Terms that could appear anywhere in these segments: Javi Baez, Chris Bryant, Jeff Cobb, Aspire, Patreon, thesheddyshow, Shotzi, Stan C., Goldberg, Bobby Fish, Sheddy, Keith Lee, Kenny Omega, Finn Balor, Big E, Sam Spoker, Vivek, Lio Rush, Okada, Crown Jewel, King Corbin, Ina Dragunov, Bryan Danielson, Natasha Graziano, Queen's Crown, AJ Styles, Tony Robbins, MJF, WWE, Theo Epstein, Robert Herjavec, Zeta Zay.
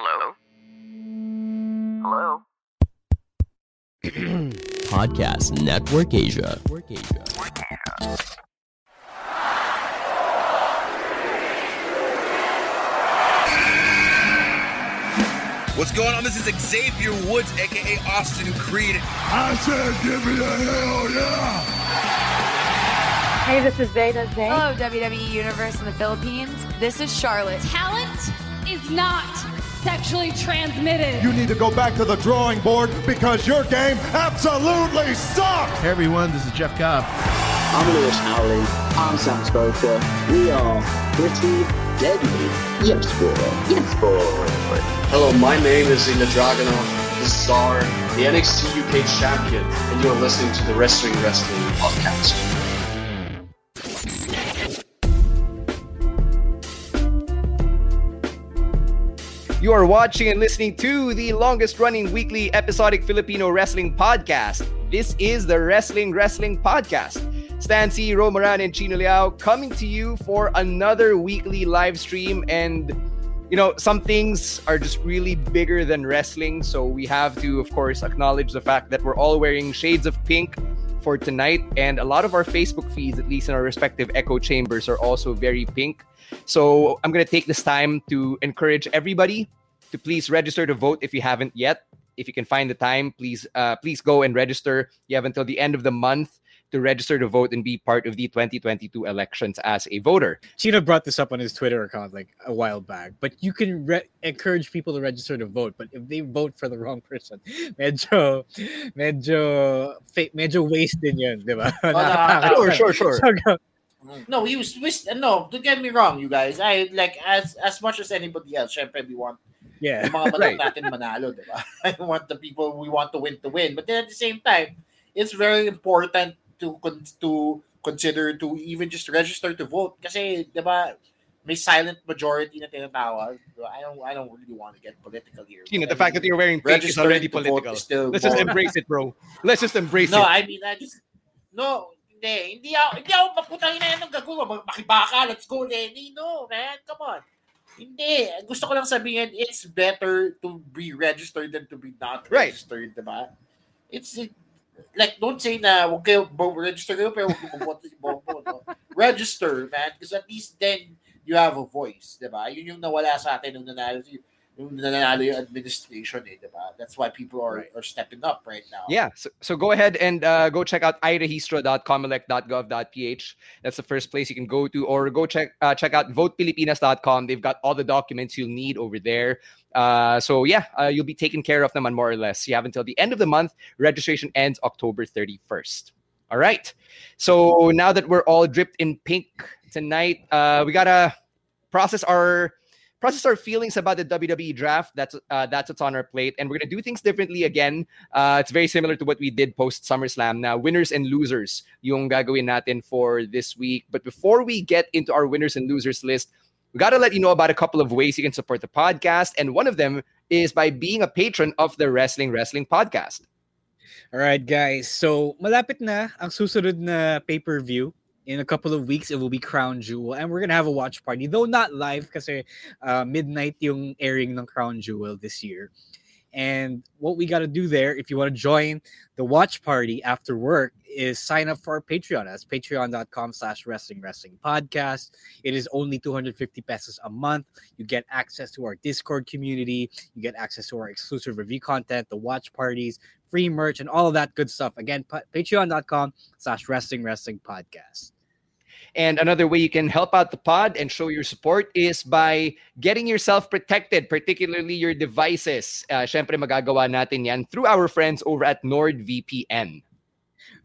Hello? Hello? Podcast Network Asia. What's going on? This is Xavier Woods, a.k.a. Austin Creed. I said, give me the hell yeah! Hey, this is Zeta Zay. Hello, WWE Universe in the Philippines. This is Charlotte. Talent is not sexually transmitted. You need to go back to the drawing board because your game absolutely sucks! Hey, everyone, this is Jeff Cobb. I'm Lewis Howley. I'm Sam Spoker. We are pretty deadly. Yes, boy. Yes, boy. Hello, my name is Ina Dragunov, the star, the NXT UK champion, and you're listening to the Wrestling Podcast. You are watching and listening to the longest-running weekly episodic Filipino wrestling podcast. This is the Wrestling Podcast. Stan C, Ro Moran, and Chino Liao coming to you for another weekly live stream. And, you know, some things are just really bigger than wrestling. So we have to, of course, acknowledge the fact that we're all wearing shades of pink for tonight. And a lot of our Facebook feeds, at least in our respective echo chambers, are also very pink. So I'm going to take this time to encourage everybody to please register to vote if you haven't yet. If you can find the time, please go and register. You have until the end of the month to register to vote and be part of the 2022 elections as a voter. Chino brought this up on his Twitter account like a while back, but you can encourage people to register to vote, but if they vote for the wrong person, medyo wasted yun, di ba? Sure. No, he was no, don't get me wrong, you guys. I like as much as anybody else, syempre we want mga right. natin manalo, di ba? I want the people we want to win, but then at the same time, it's very important to consider to even just register to vote kasi diba may silent majority na tinatawag. I don't really want to get political here. You know, the fact that you're wearing pink is already political. Let's just embrace it, bro. Let's just embrace it. No, I mean hindi ako maputangin na yan ng gagawa makibaka. Let's go Lenny. No, man, come on. Hindi, gusto ko lang sabihin it's better to be registered than to be not registered, right. Diba? Like, don't say na, wag kayo, register kayo, pero wag kayo, register, man, because at least then, you have a voice, diba? Yun yung nawala sa atin nung nanalo yung administration, eh, diba? That's why people are stepping up right now. Yeah, so go ahead and go check out irehistro.comelec.gov.ph. That's the first place you can go to, or go check out votepilipinas.com. They've got all the documents you'll need over there. You'll be taken care of naman more or less. You have until the end of the month. Registration ends October 31st. All right. So now that we're all dripped in pink tonight, we gotta process our feelings about the WWE draft. That's what's on our plate, and we're gonna do things differently again. It's very similar to what we did post SummerSlam. Now, winners and losers yung gagawin natin for this week. But before we get into our winners and losers list, we got to let you know about a couple of ways you can support the podcast. And one of them is by being a patron of the Wrestling Podcast. All right, guys. So, malapit na ang susunod na pay-per-view. In a couple of weeks, it will be Crown Jewel. And we're going to have a watch party. Though not live kasi midnight yung airing ng Crown Jewel this year. And what we got to do there, if you want to join the watch party after work, is sign up for our Patreon. That's patreon.com/wrestling podcast. It is only 250 pesos a month. You get access to our Discord community. You get access to our exclusive review content, the watch parties, free merch, and all of that good stuff. Again, patreon.com/wrestling podcast. And another way you can help out the pod and show your support is by getting yourself protected, particularly your devices. Syempre magagawa natin yan through our friends over at NordVPN.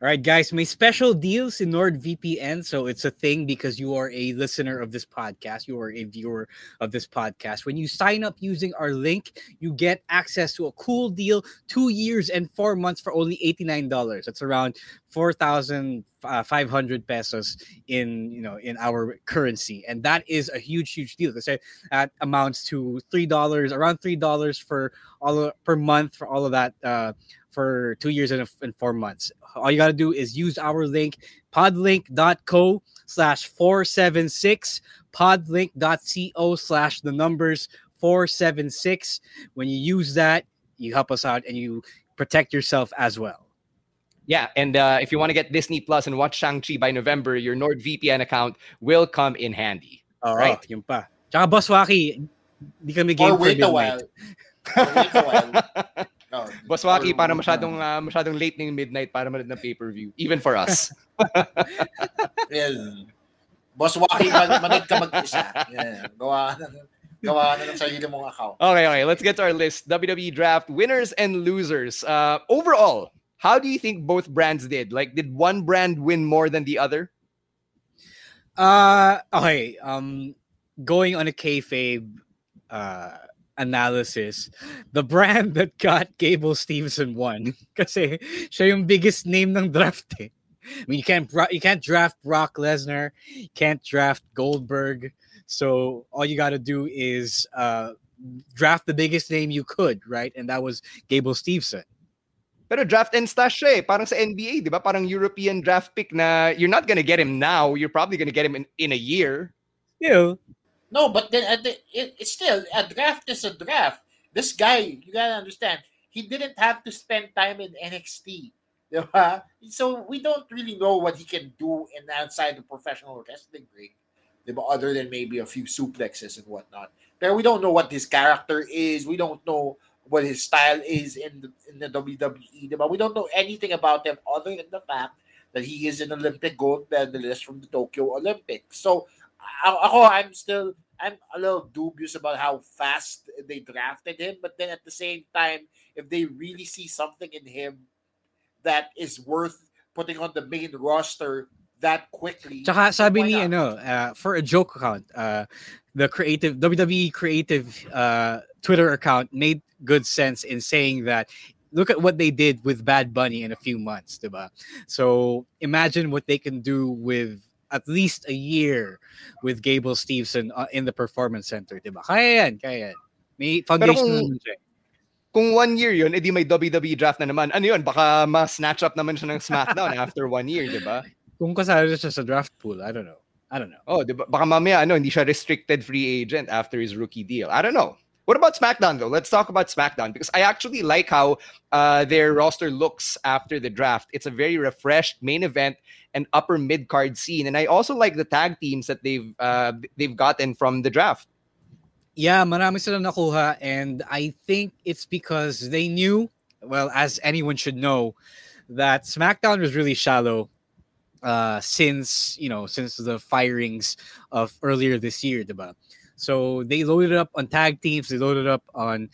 All right, guys, may special deals in NordVPN. So it's a thing because you are a listener of this podcast. You are a viewer of this podcast. When you sign up using our link, you get access to a cool deal, 2 years and 4 months for only $89. That's around 4,500 pesos in our currency. And that is a huge, huge deal. That amounts to $3, around $3 per month for all of that for 2 years and 4 months. All you got to do is use our link, podlink.co/476, podlink.co/476. When you use that, you help us out and you protect yourself as well. Yeah, and if you want to get Disney Plus and watch Shang-Chi by November, your NordVPN account will come in handy. All right. Yun pa. Tsaka Boss Waki, hindi kami game for midnight. Wait a while. Oh, Boss Waki, para masyadong late ng midnight para manood ng pay-per-view. Even for us. Yeah. Boss Waki, manood ka mag-isa. Yeah. Gawa na ng sarili mong account. Okay. Let's get to our list. WWE Draft winners and losers. Overall, how do you think both brands did? Like, did one brand win more than the other? Okay. Going on a kayfabe analysis, the brand that got Gable Stevenson won kasi siya yung biggest name ng draft eh. I mean, you can't draft Brock Lesnar, you can't draft Goldberg, so all you got to do is draft the biggest name you could, right? And that was Gable Stevenson. Pero draft and stash siya eh. Parang sa NBA, di ba? Parang European draft pick na you're not gonna get him now, you're probably gonna get him in a year. Yeah. No, but then it's still a draft is a draft. This guy, you gotta understand, he didn't have to spend time in NXT, diba? So we don't really know what he can do in outside the professional wrestling ring, diba? Other than maybe a few suplexes and whatnot. But we don't know what his character is. We don't know what his style is in the WWE, diba? We don't know anything about him other than the fact that he is an Olympic gold medalist from the Tokyo Olympics. So I'm a little dubious about how fast they drafted him, but then at the same time, if they really see something in him that is worth putting on the main roster that quickly. Tsaka sabi ni for a joke account, the creative WWE creative Twitter account made good sense in saying that look at what they did with Bad Bunny in a few months, diba? So imagine what they can do with at least a year with Gable Stevenson in the Performance Center, diba? Kaya yan. May foundation naman siya. Kung 1 year yun, edi may WWE draft na naman. Ano yun? Baka ma-snatch up naman siya ng SmackDown after 1 year, diba? Kung kasali siya sa draft pool, I don't know. Oh, diba? Baka mamaya, hindi siya restricted free agent after his rookie deal. I don't know. What about SmackDown, though? Let's talk about SmackDown because I actually like how their roster looks after the draft. It's a very refreshed main event and upper mid-card scene. And I also like the tag teams that they've gotten from the draft. Yeah, marami silang nakuha. And I think it's because they knew, well, as anyone should know, that SmackDown was really shallow since the firings of earlier this year, diba? So they loaded up on tag teams, they loaded up on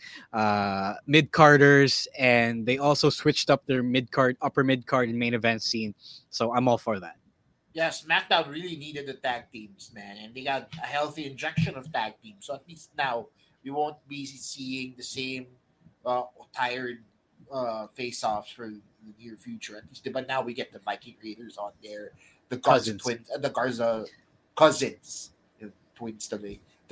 mid-carders, and they also switched up their mid-card, upper mid-card and main event scene. So I'm all for that. Yeah, SmackDown really needed the tag teams, man. And they got a healthy injection of tag teams. So at least now, we won't be seeing the same tired face-offs for the near future. At least, but now we get the Viking Raiders on there. The Garza Cousins. The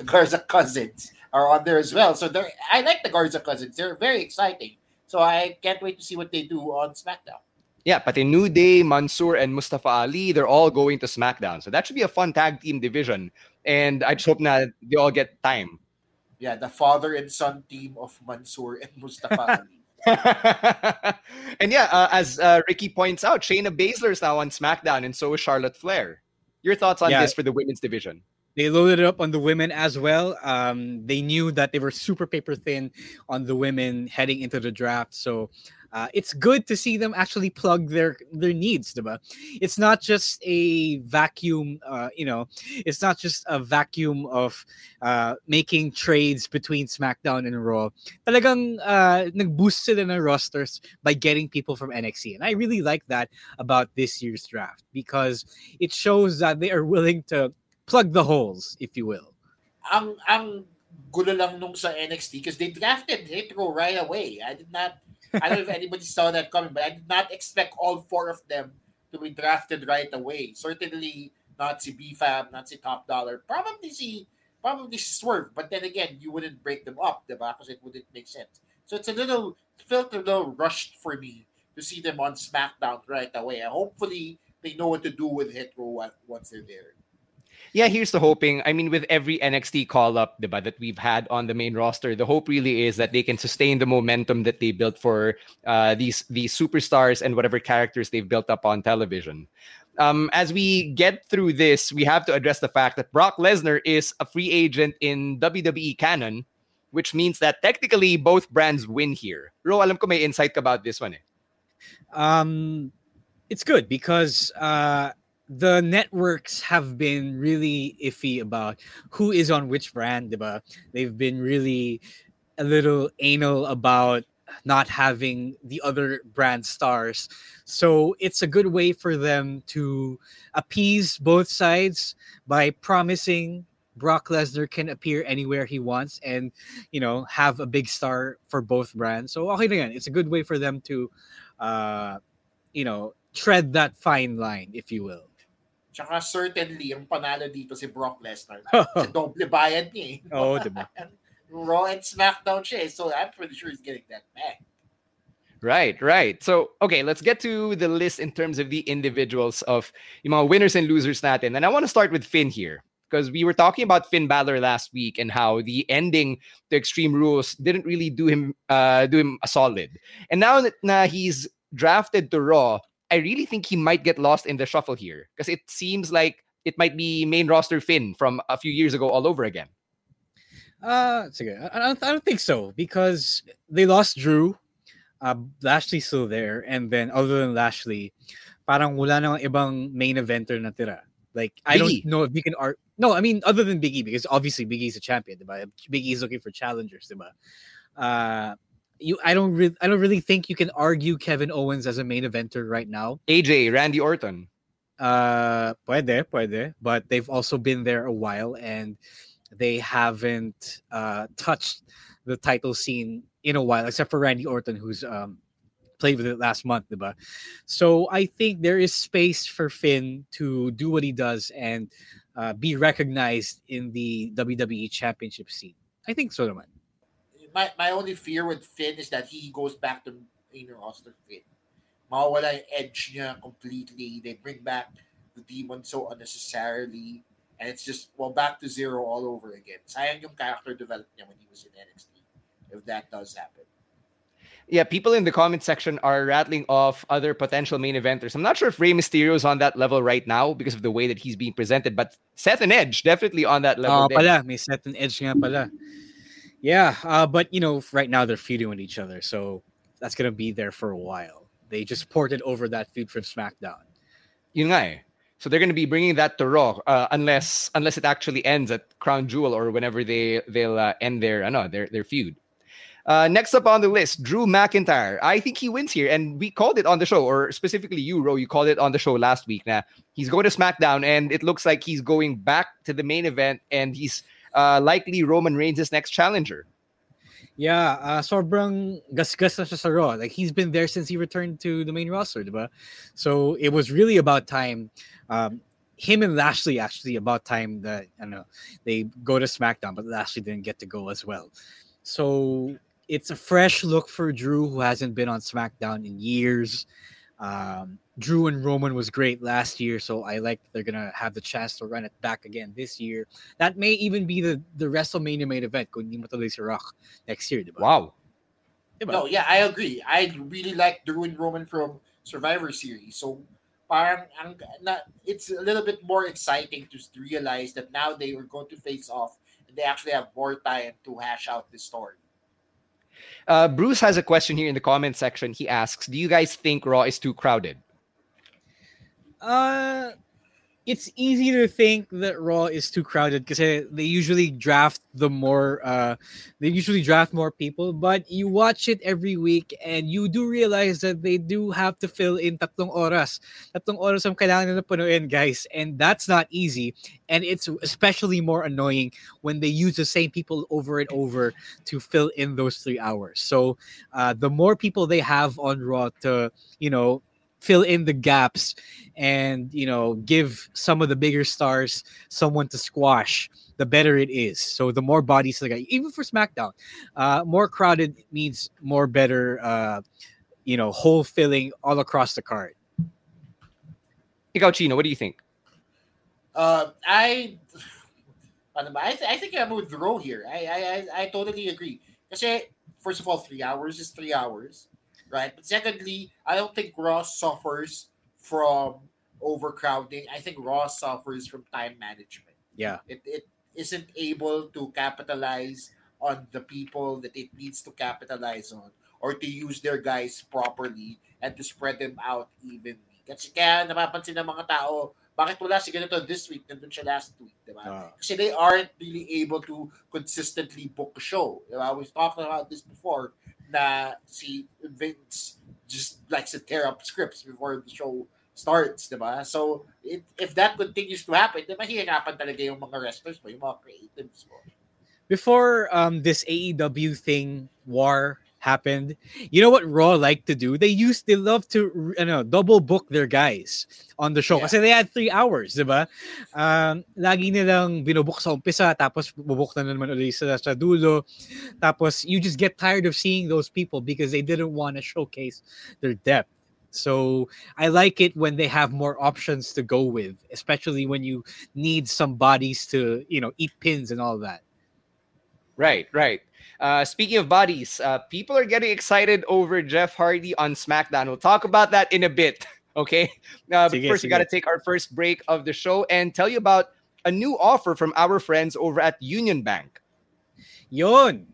Garza Cousins are on there as well. So I like the Garza Cousins. They're very exciting. So I can't wait to see what they do on SmackDown. Yeah, but in New Day, Mansoor, and Mustafa Ali, they're all going to SmackDown. So that should be a fun tag team division. And I just hope that they all get time. Yeah, the father and son team of Mansoor and Mustafa Ali. And yeah, as Ricky points out, Shayna Baszler is now on SmackDown, and so is Charlotte Flair. Your thoughts on this for the women's division? They loaded it up on the women as well. They knew that they were super paper thin on the women heading into the draft. So It's good to see them actually plug their needs, diba? It's not just a vacuum, it's not just a vacuum of making trades between SmackDown and Raw. Talagang nag-boost sila ng rosters by getting people from NXT. And I really like that about this year's draft because it shows that they are willing to plug the holes, if you will. Ang gulo lang nung sa NXT because they drafted Hit Row right away. I don't know if anybody saw that coming, but I did not expect all four of them to be drafted right away. Certainly not si BFAB, not si Top Dollar, probably Swerve. But then again, you wouldn't break them up, diba? Because it wouldn't make sense. So it felt a little rushed for me to see them on SmackDown right away. And hopefully they know what to do with Hit Row once they're there. Yeah, here's the hoping. I mean, with every NXT call-up diba, that we've had on the main roster, the hope really is that they can sustain the momentum that they built for these superstars and whatever characters they've built up on television. As we get through this, we have to address the fact that Brock Lesnar is a free agent in WWE canon, which means that technically both brands win here. Ro, alam ko may insight ka about this one. It's good because... the networks have been really iffy about who is on which brand, diba? They've been really a little anal about not having the other brand stars. So it's a good way for them to appease both sides by promising Brock Lesnar can appear anywhere he wants and, have a big star for both brands. So okay, again, it's a good way for them to, tread that fine line, if you will. Tsaka certainly, ang panalo dito si Brock Lesnar. Sa doble bayad niya. Oo, diba? Raw and SmackDown siya, so I'm pretty sure he's getting that back. Right. So, okay, let's get to the list in terms of the individuals of yung mga winners and losers natin. And I want to start with Finn here because we were talking about Finn Balor last week and how the ending to Extreme Rules didn't really do him a solid. And now that he's drafted to Raw, I really think he might get lost in the shuffle here because it seems like it might be main roster Finn from a few years ago all over again. I don't think so because they lost Drew. Lashley's still there. And then other than Lashley, parang wala nang ibang main eventer na tira. Like, I don't know if we can... No, I mean, other than Big E because obviously Big E's a champion. Diba? Big E's looking for challengers. Diba? I don't really think you can argue Kevin Owens as a main eventer right now. AJ, Randy Orton. Pwede. But they've also been there a while and they haven't touched the title scene in a while, except for Randy Orton, who's played with it last month, diba? So I think there is space for Finn to do what he does and be recognized in the WWE Championship scene. I think so, naman. My only fear with Finn is that he goes back to inner roster Finn. Mawala yung edge niya completely. They bring back the demon so unnecessarily. And it's just, back to zero all over again. Sayang yung character developed niya when he was in NXT. If that does happen. Yeah, people in the comment section are rattling off other potential main eventers. I'm not sure if Rey Mysterio's on that level right now because of the way that he's being presented. But Seth and Edge definitely on that level. Pala. May Seth and Edge nga pala. Yeah, but right now they're feuding with each other, so that's gonna be there for a while. They just ported over that feud from SmackDown. Yun nga eh. So they're gonna be bringing that to Raw, unless it actually ends at Crown Jewel or whenever they'll end their feud. Next up on the list, Drew McIntyre. I think he wins here, and we called it on the show, or specifically you, Ro, you called it on the show last week. Nah, he's going to SmackDown, and it looks like he's going back to the main event, and he's. Likely Roman Reigns' next challenger. Yeah, sobrang gas-gas na siya sa Raw. Like, he's been there since he returned to the main roster, diba? So it was really about time. Him and Lashley, actually, about time that they go to SmackDown, but Lashley didn't get to go as well. So it's a fresh look for Drew, who hasn't been on SmackDown in years. Drew and Roman was great last year, so I like that they're gonna have the chance to run it back again this year. That may even be the WrestleMania main event kung hindi mo tuloy si Rock next year, diba? Wow. Diba? No, yeah, I agree. I really like Drew and Roman from Survivor Series, so parang it's a little bit more exciting to realize that now they were going to face off and they actually have more time to hash out the story. Bruce has a question here in the comment section. He asks, do you guys think Raw is too crowded? It's easy to think that Raw is too crowded because they usually draft more people. But you watch it every week and you do realize that they do have to fill in tatlong oras ang kailangan na punuin, guys, and that's not easy. And it's especially more annoying when they use the same people over and over to fill in those 3 hours. So the more people they have on Raw to, you know, fill in the gaps and, you know, give some of the bigger stars someone to squash, the better it is. So the more bodies they got, even for SmackDown, more crowded means more better, you know, hole filling all across the card. Chino, what do you think? I think I'm with Ro here. I totally agree. Because first of all, 3 hours is 3 hours. Right, but secondly, I don't think Raw suffers from overcrowding. I think Raw suffers from time management. Yeah, it isn't able to capitalize on the people that it needs to capitalize on, or to use their guys properly and to spread them out evenly. Kasi kaya napapansin ng mga tao, bakit wala si ganito this week, nandun siya last week, diba? Kasi they aren't really able to consistently book a show. Diba? We've talked about this before. Na si Vince just likes to tear up scripts before the show starts, diba? So, if that continues to happen, then mahihirapan talaga yung mga wrestlers mo, yung mga creatives mo. Before this AEW thing, war happened, you know what Raw liked to do? They love to, you know, double book their guys on the show. Yeah. Kasi they had 3 hours, diba? Lagi nilang binubuk sa umpisa, tapos bubuk na naman ulit sa dulo. Tapos you just get tired of seeing those people because they didn't want to showcase their depth. So I like it when they have more options to go with, especially when you need some bodies to, you know, eat pins and all that. Right. Speaking of bodies, people are getting excited over Jeff Hardy on SmackDown. We'll talk about that in a bit, okay? First, we got to take our first break of the show and tell you about a new offer from our friends over at Union Bank. Yun!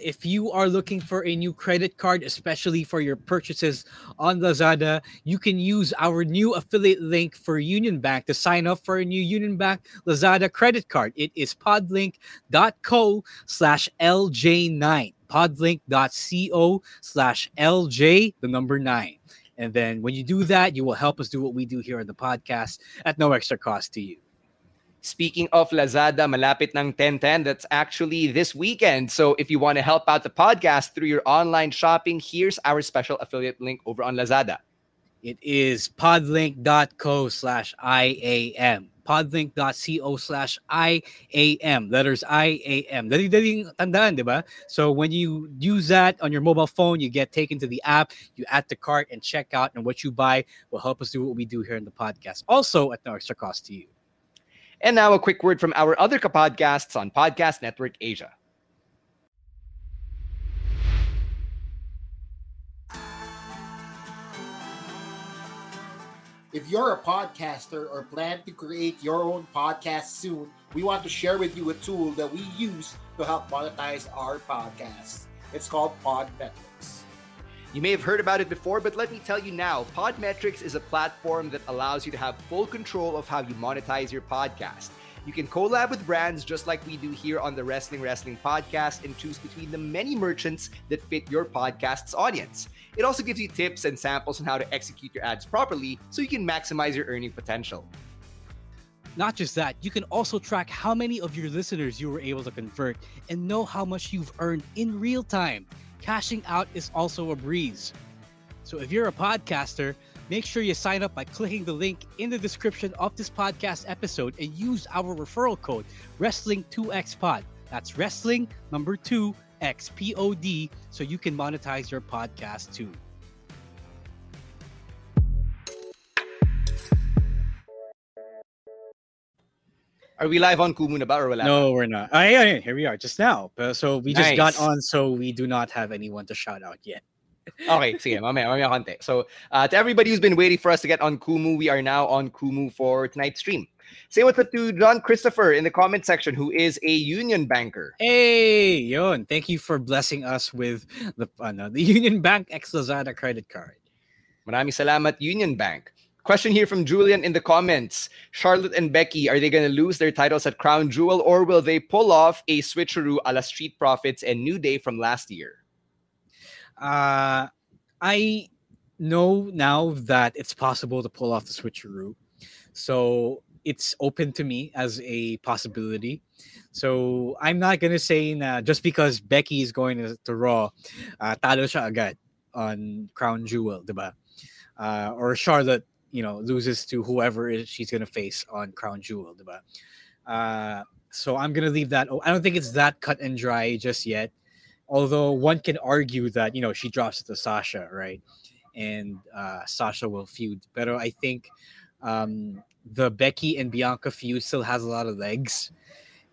If you are looking for a new credit card, especially for your purchases on Lazada, you can use our new affiliate link for Union Bank to sign up for a new Union Bank Lazada credit card. It is podlink.co/LJ9, podlink.co/LJ9. And then when you do that, you will help us do what we do here on the podcast at no extra cost to you. Speaking of Lazada, malapit ng 10/10. That's actually this weekend. So if you want to help out the podcast through your online shopping, here's our special affiliate link over on Lazada. It is podlink.co/IAM. podlink.co/IAM. Letters IAM. Daling tandaan, diba? So when you use that on your mobile phone, you get taken to the app, you add to cart and check out, and what you buy will help us do what we do here in the podcast. Also at no extra cost to you. And now a quick word from our other podcasts on Podcast Network Asia. If you're a podcaster or plan to create your own podcast soon, we want to share with you a tool that we use to help monetize our podcasts. It's called Podmetrics. You may have heard about it before, but let me tell you now, Podmetrics is a platform that allows you to have full control of how you monetize your podcast. You can collab with brands just like we do here on the Wrestling Podcast and choose between the many merchants that fit your podcast's audience. It also gives you tips and samples on how to execute your ads properly so you can maximize your earning potential. Not just that, you can also track how many of your listeners you were able to convert and know how much you've earned in real time. Cashing out is also a breeze. So if you're a podcaster, make sure you sign up by clicking the link in the description of this podcast episode and use our referral code, Wrestling2XPOD. That's Wrestling 2XPOD, so you can monetize your podcast too. Are we live on Kumu na ba or wala? No, we're not. Here we are just now. So we just got on, so we do not have anyone to shout out yet. Okay, sige, mamaya konti. So, to everybody who's been waiting for us to get on Kumu, we are now on Kumu for tonight's stream. Say what's up to John Christopher in the comment section, who is a union banker. Hey, yun. Thank you for blessing us with the Union Bank X Lazada credit card. Maraming salamat, Union Bank. Question here from Julian in the comments. Charlotte and Becky, are they going to lose their titles at Crown Jewel, or will they pull off a switcheroo a la Street Profits and New Day from last year? I know now that it's possible to pull off the switcheroo. So it's open to me as a possibility. So I'm not going to say just because Becky is going to Raw, talo siya agad on Crown Jewel, diba? Or Charlotte, loses to whoever she's going to face on Crown Jewel, diba? So I'm going to leave that. I don't think it's that cut and dry just yet. Although one can argue that, she drops it to Sasha, right? And Sasha will feud. But I think the Becky and Bianca feud still has a lot of legs.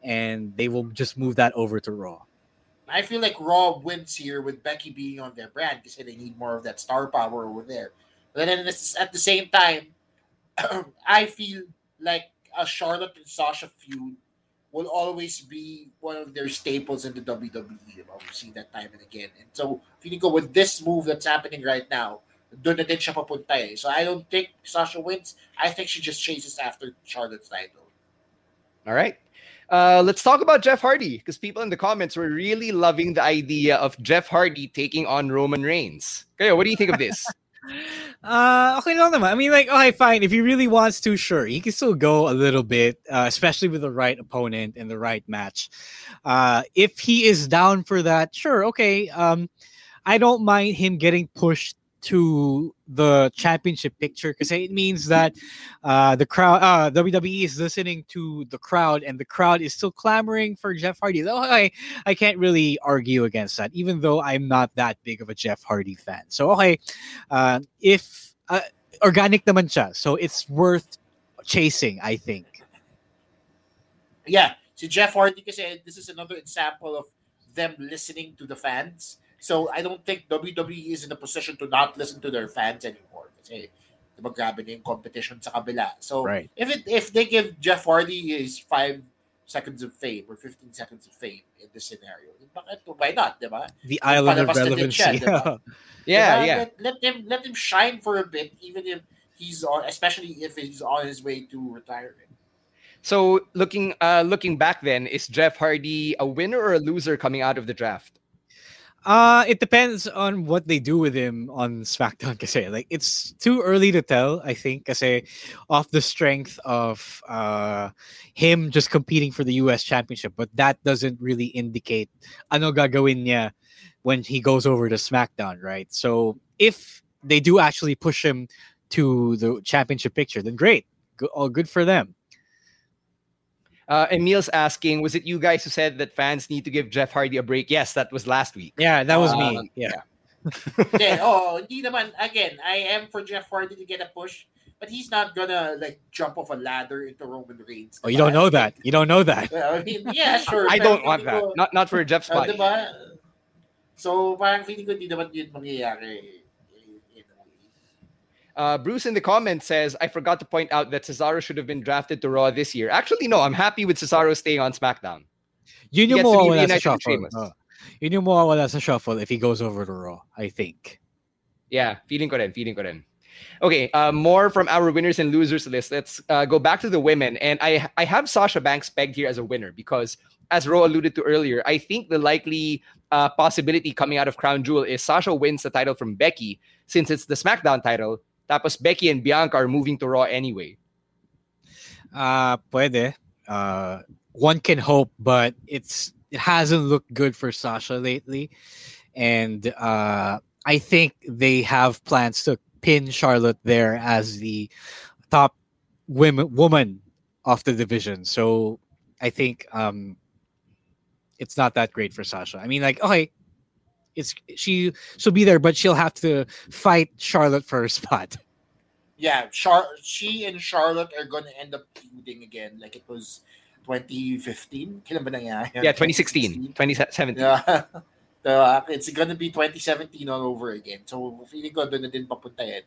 And they will just move that over to Raw. I feel like Raw wins here with Becky being on their brand because they need more of that star power over there. But then at the same time, I feel like a Charlotte and Sasha feud will always be one of their staples in the WWE. We've seen that time and again. And so, if you go with this move that's happening right now, doon na din siya papunta eh. So, I don't think Sasha wins. I think she just chases after Charlotte's title. All right. Let's talk about Jeff Hardy, because people in the comments were really loving the idea of Jeff Hardy taking on Roman Reigns. Okay, what do you think of this? Okay lang naman. I mean, okay, fine. If he really wants to, sure. He can still go a little bit, especially with the right opponent and the right match. If he is down for that, sure, okay. I don't mind him getting pushed to the championship picture because it means that the crowd, WWE is listening to the crowd, and the crowd is still clamoring for Jeff Hardy. So I can't really argue against that, even though I'm not that big of a Jeff Hardy fan. So okay, if organic naman siya, so it's worth chasing, I think. Yeah, so Jeff Hardy, kasi this is another example of them listening to the fans. So I don't think WWE is in a position to not listen to their fans anymore. Kasi, diba, grabe na yung competition sa kabila. So right. If they give Jeff Hardy his 5 seconds of fame or 15 seconds of fame in this scenario, why not? Diba? The island of relevancy. Siya, diba? Yeah. Let him shine for a bit, even if he's on his way to retirement. So looking back, then, is Jeff Hardy a winner or a loser coming out of the draft? It depends on what they do with him on SmackDown. Kasi, it's too early to tell, I think, kasi off the strength of him just competing for the U.S. Championship. But that doesn't really indicate ano gagawin niya when he goes over to SmackDown, right? So if they do actually push him to the championship picture, then great. All good for them. Emil's asking, was it you guys who said that fans need to give Jeff Hardy a break? Yes, that was last week. Yeah, that was me. Yeah. Yeah. Oh, hindi naman. Again, I am for Jeff Hardy to get a push, but he's not gonna jump off a ladder into Roman Reigns. Oh, You don't know that. I mean, yeah, sure. I don't want that. Not for Jeff's body. Diba? So, parang feeling ko hindi naman yun mangyayari. Bruce in the comments says, I forgot to point out that Cesaro should have been drafted to Raw this year. Actually, no, I'm happy with Cesaro staying on SmackDown. You knew more wala sa shuffle. You knew more wala sa shuffle if he goes over to Raw, I think. Yeah, feeling ko rin. Okay, more from our winners and losers list. Let's go back to the women. And I have Sasha Banks pegged here as a winner because, as Ro alluded to earlier, I think the likely possibility coming out of Crown Jewel is Sasha wins the title from Becky since it's the SmackDown title. Tapos Becky and Bianca are moving to Raw anyway. Pwede. One can hope, but it hasn't looked good for Sasha lately. And I think they have plans to pin Charlotte there as the top woman of the division. So I think it's not that great for Sasha. I mean, okay. She'll be there, but she'll have to fight Charlotte for her spot. Yeah, she and Charlotte are gonna end up feuding again, like it was 2015. Yeah, 2016, 2017. Yeah. it's gonna be 2017 all over again. So feeling ko doon na din papunta yan.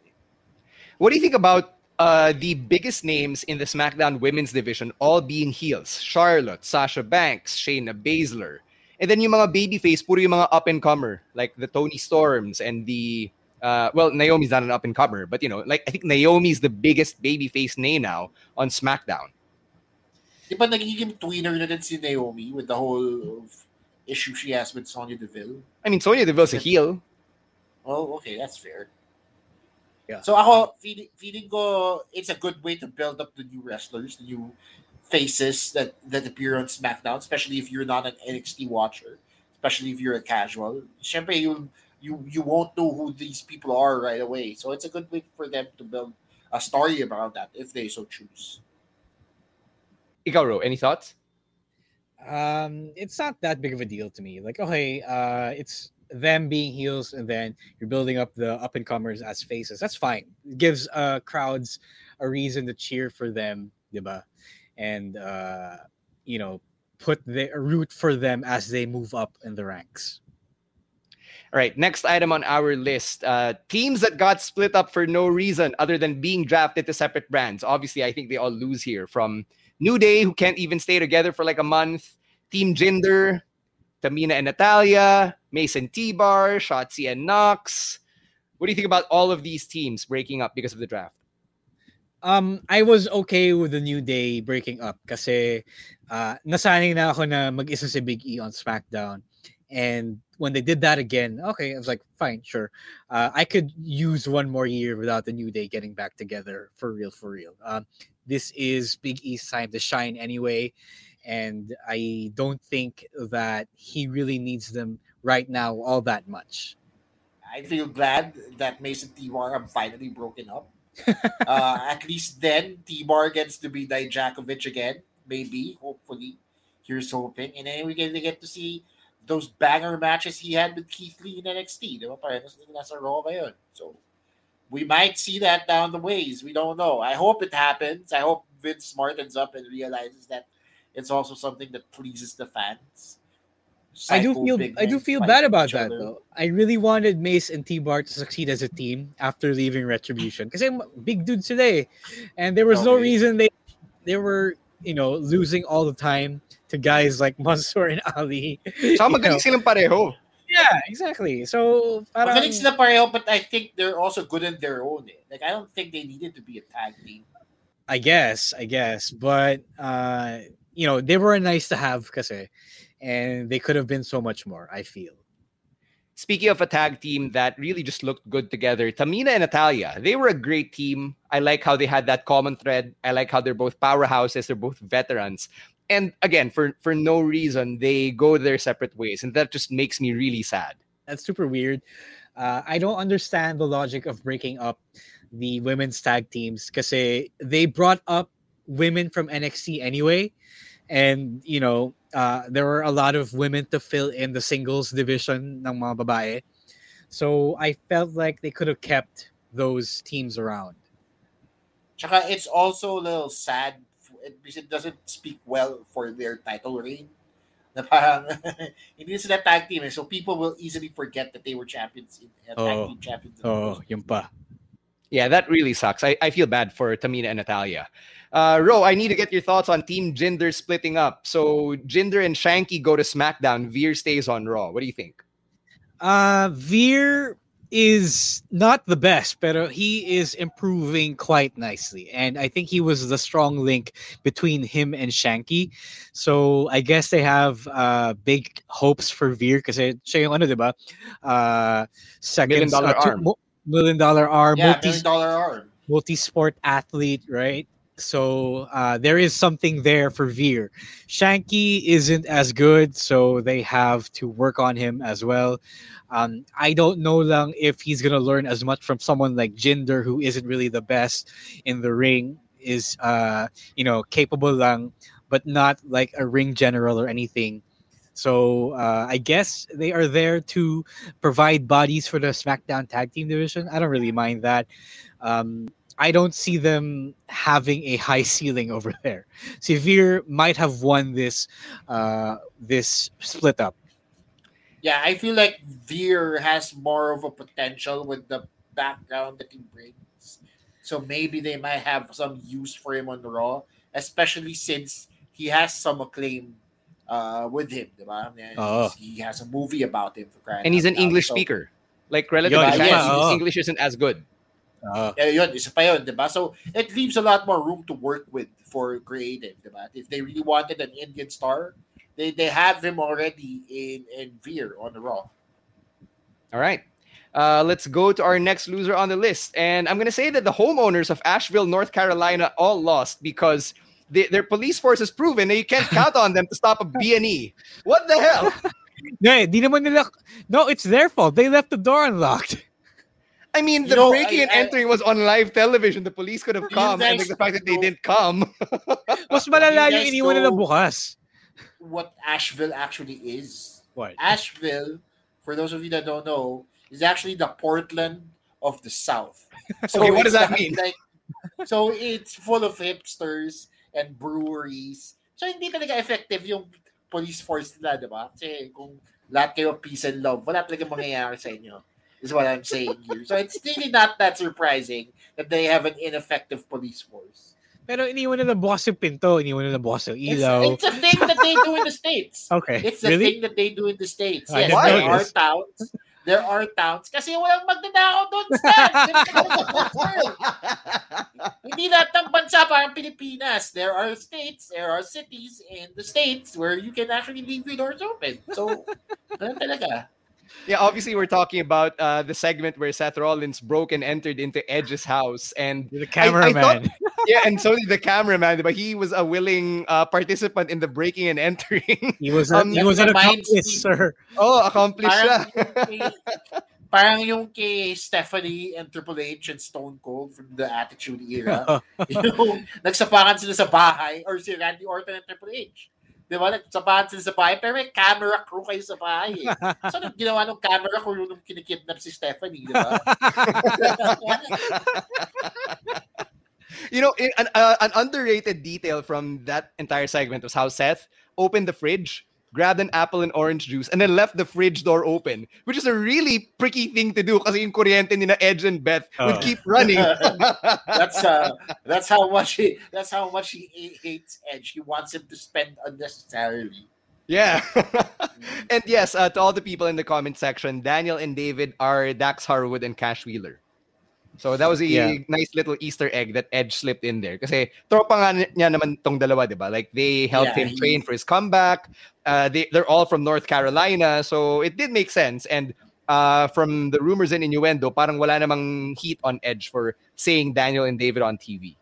What do you think about the biggest names in the SmackDown Women's Division all being heels? Charlotte, Sasha Banks, Shayna Baszler. And then yung mga babyface, puro yung mga up-and-comer. Like the Toni Storms and the... well, Naomi's not an up-and-comer. But, you know, like I think Naomi's the biggest babyface name now on SmackDown. Di ba nagiging tweener na din si Naomi with the whole issue she has with Sonya Deville? I mean, Sonya Deville's a heel. Oh, okay. That's fair. Yeah. So ako, feeling ko it's a good way to build up the new wrestlers, the new faces that appear on SmackDown, especially if you're not an NXT watcher, especially if you're a casual. Siyempre, you won't know who these people are right away. So it's a good way for them to build a story about that if they so choose. Ikaw, Ro, any thoughts? It's not that big of a deal to me. Like, okay, it's... them being heels and then you're building up the up-and-comers as faces. That's fine. It gives crowds a reason to cheer for them, diba? And, you know, put the root for them as they move up in the ranks. All right, next item on our list. Teams that got split up for no reason other than being drafted to separate brands. Obviously, I think they all lose here. From New Day, who can't even stay together for like a month. Team Jinder, Tamina and Natalya, Mason T-Bar, Shotzi and Knox. What do you think about all of these teams breaking up because of the draft? I was okay with the New Day breaking up kasi nasanay na ako na mag-isa si Big E on SmackDown. And when they did that again, okay, I was like, fine, sure. I could use one more year without the New Day getting back together for real, for real. This is Big E's time to shine anyway. And I don't think that he really needs them right now all that much. I feel glad that Mason T-Bar are finally broken up. At least then, T-Bar gets to be Dijakovic again. Maybe, hopefully. Here's hoping. And then we get to see those banger matches he had with Keith Lee in NXT. So we might see that down the ways. We don't know. I hope it happens. I hope Vince smartens up and realizes that it's also something that pleases the fans. I do feel bad about that though. I really wanted Mace and T-Bar to succeed as a team after leaving Retribution because they're big dudes today, and there was no reason they were, you know, losing all the time to guys like Mansoor and Ali. Magaling silang pareho. Yeah, exactly. So magaling sila pareho, but I think they're also good in their own. Like I don't think they needed to be a tag team. I guess, but. You know, they were nice to have kasi, and they could have been so much more, I feel. Speaking of a tag team that really just looked good together, Tamina and Natalya, they were a great team. I like how they had that common thread. I like how they're both powerhouses. They're both veterans. And again, for no reason, they go their separate ways. And that just makes me really sad. That's super weird. I don't understand the logic of breaking up the women's tag teams kasi they brought up women from NXT anyway, and you know there were a lot of women to fill in the singles division ng mga babae, so I felt like they could have kept those teams around. Tsaka it's also a little sad because it doesn't speak well for their title reign. Na parang hindi sila tag team, so people will easily forget that they were champions in tag team champions. Oh, yun pa. Yeah, that really sucks. I feel bad for Tamina and Natalya. Ro, I need to get your thoughts on Team Jinder splitting up. So Jinder and Shanky go to SmackDown. Veer stays on Raw. What do you think? Veer is not the best, but he is improving quite nicely. And I think he was the strong link between him and Shanky. So I guess they have big hopes for Veer because siya yung ano, diba? $1 million arm. $1 million arm, yeah, multi-sport athlete, right? So there is something there for Veer. Shanky isn't as good, so they have to work on him as well. I don't know lang if he's going to learn as much from someone like Jinder, who isn't really the best in the ring, is you know, capable lang, but not like a ring general or anything. So I guess they are there to provide bodies for the SmackDown Tag Team Division. I don't really mind that. I don't see them having a high ceiling over there. Veer might have won this split up. Yeah, I feel like Veer has more of a potential with the background that he brings. So maybe they might have some use for him on Raw, especially since he has some acclaim with him. Right? He has a movie about him. And he's an English speaker. Like, relatively, his English isn't as good. So it leaves a lot more room to work with for creative. Right? If they really wanted an Indian star, they have him already in Veer on the Raw. All right. Let's go to our next loser on the list. And I'm going to say that the homeowners of Asheville, North Carolina all lost because their police force has proven that you can't count on them to stop a B&E. What the hell? No, it's their fault. They left the door unlocked. I mean, the breaking and entering was on live television. The police could have come, and the fact that they didn't come. Mas malala yung iniwan nila bukas. What Asheville actually is. What? Asheville, for those of you that don't know, is actually the Portland of the South. So okay, what does that mean? Like, so it's full of hipsters and breweries. So hindi talaga effective yung police force nila, diba? Kasi kung lahat kayo peace and love, wala talaga mangyayari sa inyo. Is what I'm saying here. So it's really not that surprising that they have an ineffective police force. Pero iniwan nila bukas yung pinto, iniwan nila bukas yung ilaw. It's a thing that they do in the States. Okay. It's a thing that they do in the States. Yes, there are towns. There are towns. Kasi walang magdadakaw doon, Stan. Hindi lahat ng bansa parang Pilipinas. There are states, there are cities in the States where you can actually leave your doors open. So, ganun talaga. Yeah, obviously we're talking about the segment where Seth Rollins broke and entered into Edge's house, and the cameraman. And so did the cameraman, but he was a willing participant in the breaking and entering. He was an accomplice, sir. Oh, accomplice siya. Parang yung kay Stephanie and Triple H and Stone Cold from the Attitude Era. Nagsapakan sila sa bahay, or si Randy Orton and Triple H. Diba? Nagsapahan sila sa bahay, pero may camera crew kayo sa bahay. Eh. So, nung ginawa ng camera crew nung kinikidnap si Stephanie, diba? You know, an underrated detail from that entire segment was how Seth opened the fridge, grabbed an apple and orange juice, and then left the fridge door open, which is a really pricky thing to do kasi yung kuryente nina Edge and Beth would keep running. That's how much he hates Edge. He wants him to spend unnecessarily. Yeah. And yes, to all the people in the comment section, Daniel and David are Dax Harwood and Cash Wheeler. So that was a nice little Easter egg that Edge slipped in there. Kasi tropa nga niya naman tong dalawa, diba? Like, they helped him train for his comeback. They're all from North Carolina. So it did make sense. And from the rumors and innuendo, parang wala namang heat on Edge for saying Daniel and David on TV.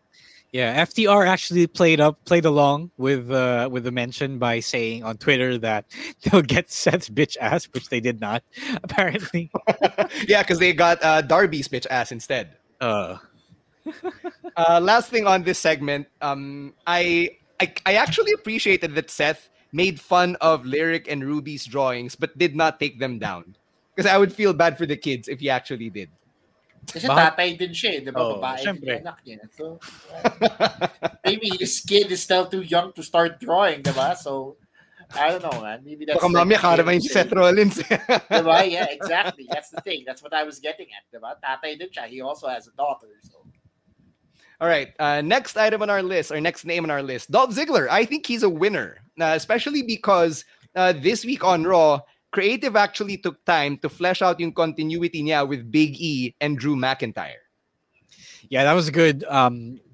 Yeah, FTR actually played along with the mention by saying on Twitter that they'll get Seth's bitch ass, which they did not, apparently. Yeah, because they got Darby's bitch ass instead. Last thing on this segment, I actually appreciated that Seth made fun of Lyric and Ruby's drawings, but did not take them down. Because I would feel bad for the kids if he actually did. Kasi tatay din siya, di ba? Babae din anak niya. So, maybe this kid is still too young to start drawing, di ba? So, I don't know, man. Maybe that's the thing. Seth Rollins. Di ba? Yeah, exactly. That's the thing. That's what I was getting at, di ba? Tatay din siya. He also has a daughter, so. All right. Next item on our list, or next name on our list, Dolph Ziggler. I think he's a winner, especially because this week on Raw, creative actually took time to flesh out yung continuity niya with Big E and Drew McIntyre. Yeah, that was a good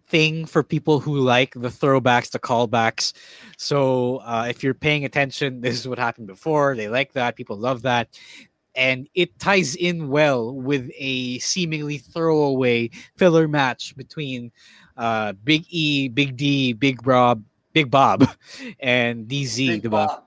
thing for people who like the throwbacks, the callbacks. So if you're paying attention, this is what happened before. They like that. People love that. And it ties in well with a seemingly throwaway filler match between Big E, Big D, Big Bob, and DZ. Diba?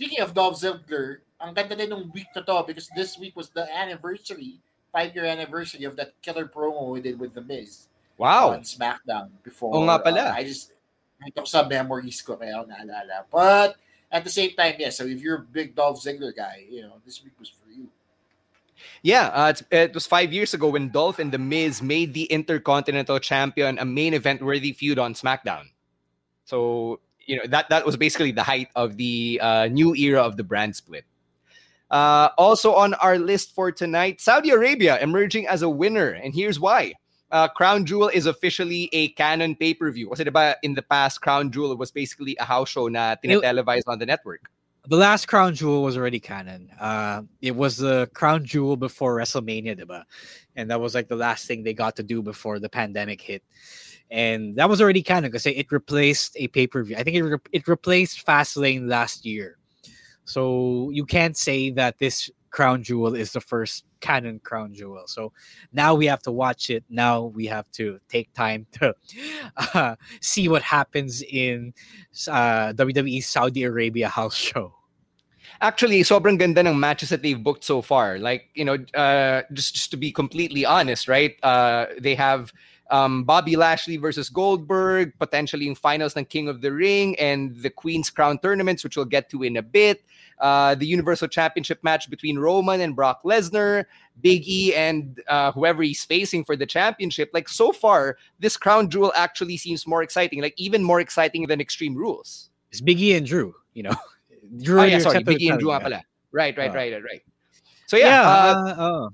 Speaking of Dolph Ziggler, ang ganda din ng week na to because this week was the anniversary, 5-year anniversary of that killer promo we did with The Miz. Wow. On SmackDown before. Oo nga pala. Ito sa memories ko kaya ako naalala. But at the same time, yeah, so if you're a big Dolph Ziggler guy, you know, this week was for you. Yeah, it was 5 years ago when Dolph and The Miz made the Intercontinental Champion a main event-worthy feud on SmackDown. So, you know, that was basically the height of the new era of the brand split. Also on our list for tonight, Saudi Arabia emerging as a winner. And here's why. Crown Jewel is officially a canon pay-per-view. Was it about in the past, Crown Jewel was basically a house show na televised on the network? The last Crown Jewel was already canon. It was the Crown Jewel before WrestleMania, diba? And that was like the last thing they got to do before the pandemic hit. And that was already canon because it replaced a pay-per-view. I think it replaced Fastlane last year. So you can't say that this Crown Jewel is the first canon Crown Jewel. So now we have to watch it. Now we have to take time to see what happens in WWE's Saudi Arabia house show. Actually, sobrang ganda ng matches that they've booked so far. Like, you know, just to be completely honest, right? They have Bobby Lashley versus Goldberg, potentially in finals ng King of the Ring, and the Queen's Crown tournaments, which we'll get to in a bit. The Universal Championship match between Roman and Brock Lesnar, Big E and whoever he's facing for the championship. Like, so far, this Crown Jewel actually seems more exciting, like even more exciting than Extreme Rules. It's Big E and Drew, you know. Drew, oh, yeah, sorry, Big E and Drew. Pala. Right. So, yeah.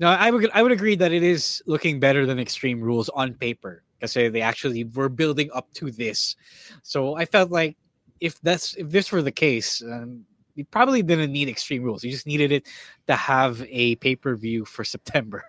No, I would agree that it is looking better than Extreme Rules on paper because they actually were building up to this. So I felt like if this were the case, you probably didn't need Extreme Rules. You just needed it to have a pay-per-view for September.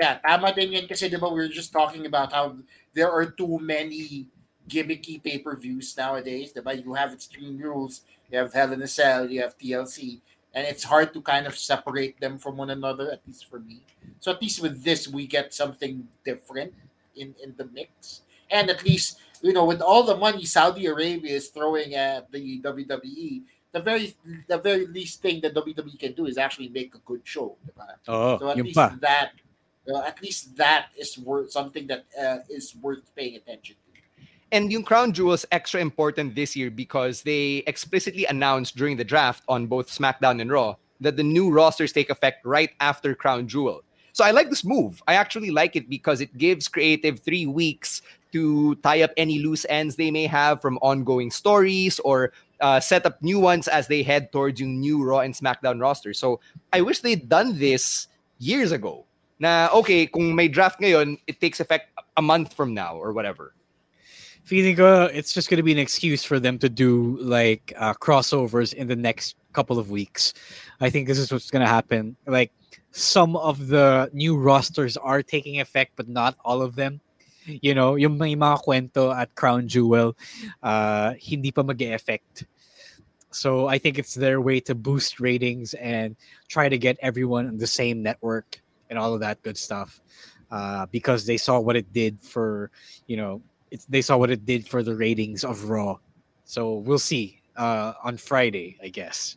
Yeah, tama din yan kasi diba, we were just talking about how there are too many gimmicky pay-per-views nowadays. Diba? You have Extreme Rules, you have Hell in a Cell, you have TLC. And it's hard to kind of separate them from one another, at least for me. So at least with this, we get something different in the mix. And at least, you know, with all the money Saudi Arabia is throwing at the WWE, the very least thing that WWE can do is actually make a good show. Right? Oh, so at least that is worth something that is worth paying attention to. And yung Crown Jewel is extra important this year because they explicitly announced during the draft on both SmackDown and Raw that the new rosters take effect right after Crown Jewel. So I like this move. I actually like it because it gives creative 3 weeks to tie up any loose ends they may have from ongoing stories or set up new ones as they head towards yung new Raw and SmackDown roster. So I wish they'd done this years ago. Na okay, kung may draft ngayon, it takes effect a month from now or whatever. Feeling it's just going to be an excuse for them to do like crossovers in the next couple of weeks. I think this is what's going to happen. Like some of the new rosters are taking effect, but not all of them. You know, yung may mga kwento at Crown Jewel, hindi pa mag-e-effect. So I think it's their way to boost ratings and try to get everyone on the same network and all of that good stuff. Because they saw what it did for, you know, they saw what it did for the ratings of Raw. So we'll see on Friday, I guess.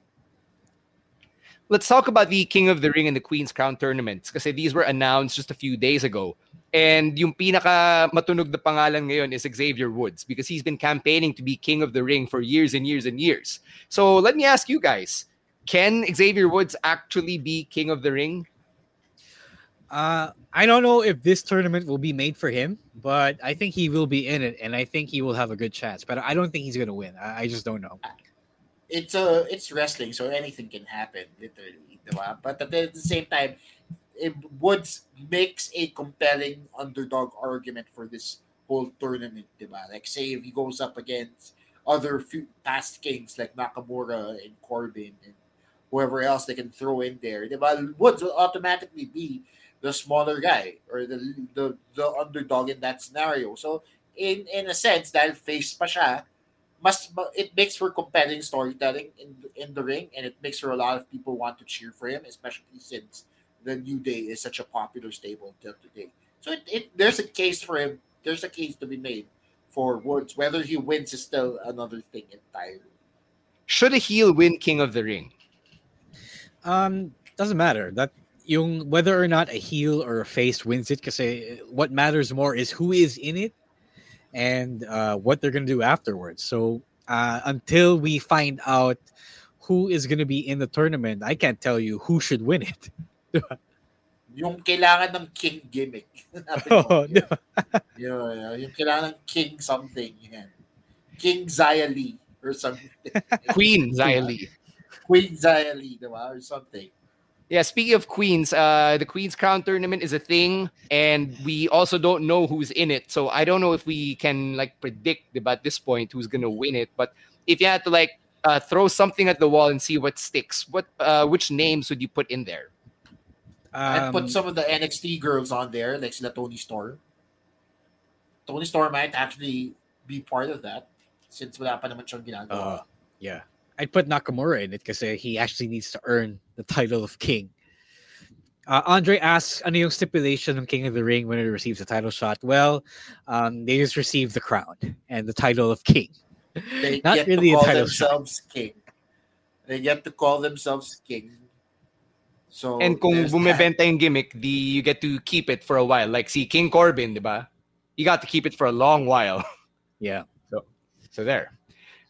Let's talk about the King of the Ring and the Queen's Crown tournaments because these were announced just a few days ago. And yung pinaka matunog na pangalan ngayon is Xavier Woods because he's been campaigning to be King of the Ring for years and years and years. So let me ask you guys, can Xavier Woods actually be King of the Ring? I don't know if this tournament will be made for him, but I think he will be in it, and I think he will have a good chance. But I don't think he's going to win. I just don't know. It's wrestling, so anything can happen, literally. Right? But at the same time, Woods makes a compelling underdog argument for this whole tournament. Right? Like, say if he goes up against other past kings like Nakamura and Corbin and whoever else they can throw in there, right? Woods will automatically be the smaller guy or the underdog in that scenario. So in a sense, dahil face pa siya, it makes for compelling storytelling in the ring, and it makes for a lot of people want to cheer for him, especially since the New Day is such a popular stable until today. So there's a case for him. There's a case to be made for Woods. Whether he wins is still another thing entirely. Should a heel win King of the Ring? Doesn't matter. That yung whether or not a heel or a face wins it, because what matters more is who is in it and what they're going to do afterwards. So until we find out who is going to be in the tournament, I can't tell you who should win it. Yung kailangan ng king gimmick. Yung kailangan ng king something. Yan. King Xia Li or something. Queen Xia Li. Queen's Alley, diba? Or something. Yeah, speaking of Queens, the Queen's Crown tournament is a thing, and we also don't know who's in it. So I don't know if we can like predict at this point who's gonna win it. But if you had to like throw something at the wall and see what sticks, what which names would you put in there? I'd put some of the NXT girls on there, like Toni Storm. Toni Storm might actually be part of that since wala pa naman siyang ginagawa. Yeah. I'd put Nakamura in it because he actually needs to earn the title of king. Andre asks, ano yung stipulation ng King of the Ring when it receives a title shot? Well, they just receive the crown and the title of king. They not get really to call a title themselves shot. King. They get to call themselves king. So and kung bumibenta yung gimmick, you get to keep it for a while. Like see King Corbin, diba? You got to keep it for a long while. Yeah. So there.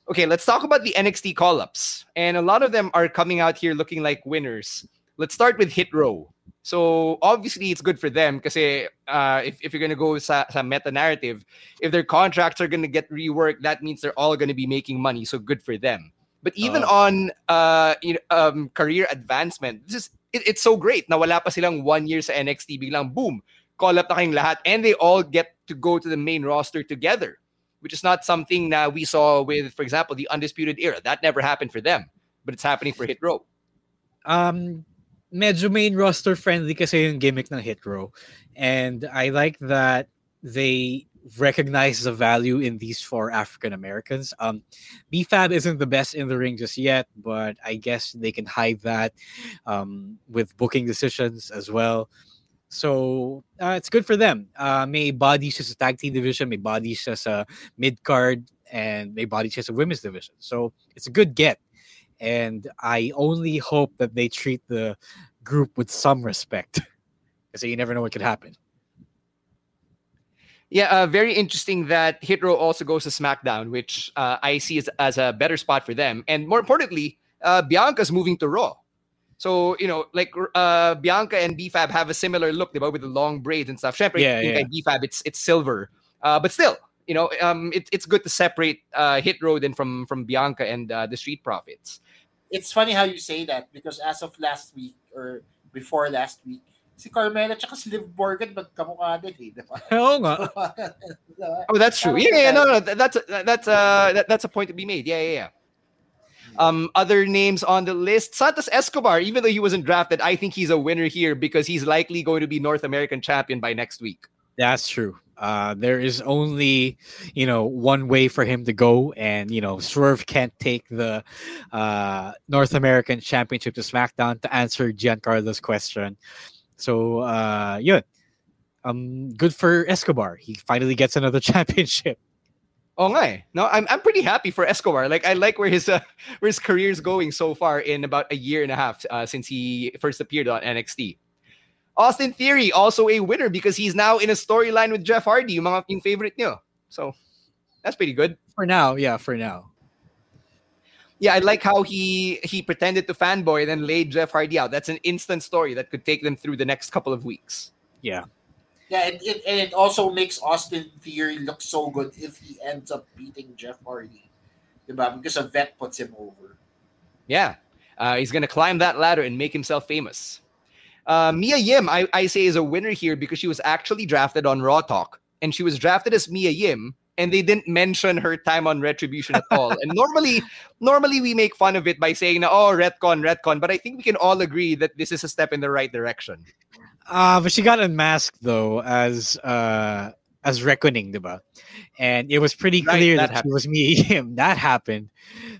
Okay, let's talk about the NXT call-ups. And a lot of them are coming out here looking like winners. Let's start with Hit Row. So obviously it's good for them because if you're going to go sa meta-narrative, if their contracts are going to get reworked, that means they're all going to be making money. So good for them. But even on career advancement, it's so great. Na wala pa silang 1 year sa NXT, biglang boom, call up na kayong lahat. And they all get to go to the main roster together, which is not something that we saw with, for example, the Undisputed Era. That never happened for them, but it's happening for Hit Row. Medyo main roster friendly kasi yung gimmick ng Hit Row. And I like that they recognize the value in these four African Americans. B-Fab isn't the best in the ring just yet, but I guess they can hide that with booking decisions as well. So it's good for them. May body siya sa tag team division, may body siya sa mid-card, and may body siya sa women's division. So it's a good get. And I only hope that they treat the group with some respect because you never know what could happen. Yeah, very interesting that Hit Row also goes to SmackDown, which I see as a better spot for them. And more importantly, Bianca's moving to Raw. So, you know, like Bianca and B-Fab have a similar look, diba, with the long braids and stuff. Siyempre, B-Fab, it's silver. But still, you know, it's good to separate Hit Row then from Bianca and the Street Profits. It's funny how you say that because as of last week or before last week, si Carmella tsaka si Liv Morgan magkamukha din, diba? Oo nga. Oh, that's true. Yeah, no, that's a point to be made. Yeah. Other names on the list, Santos Escobar, even though he wasn't drafted, I think he's a winner here because he's likely going to be North American champion by next week. That's true. There is only, you know, one way for him to go. And, you know, Swerve can't take the North American championship to SmackDown to answer Giancarlo's question. So, good for Escobar. He finally gets another championship. Oh my! No, I'm pretty happy for Escobar. Like I like where his career's going so far in about a year and a half since he first appeared on NXT. Austin Theory also a winner because he's now in a storyline with Jeff Hardy, yung favorite niyo. So that's pretty good for now. Yeah, for now. Yeah, I like how he pretended to fanboy and then laid Jeff Hardy out. That's an instant story that could take them through the next couple of weeks. Yeah. Yeah, and it also makes Austin Theory look so good if he ends up beating Jeff Hardy, diba? Because a vet puts him over. Yeah, he's going to climb that ladder and make himself famous. Mia Yim, I say, is a winner here because she was actually drafted on Raw Talk. And she was drafted as Mia Yim, and they didn't mention her time on Retribution at all. And normally we make fun of it by saying, oh, retcon. But I think we can all agree that this is a step in the right direction. But she got unmasked though as Reckoning, diba? And it was pretty clear that it was Mia Yim. That happened.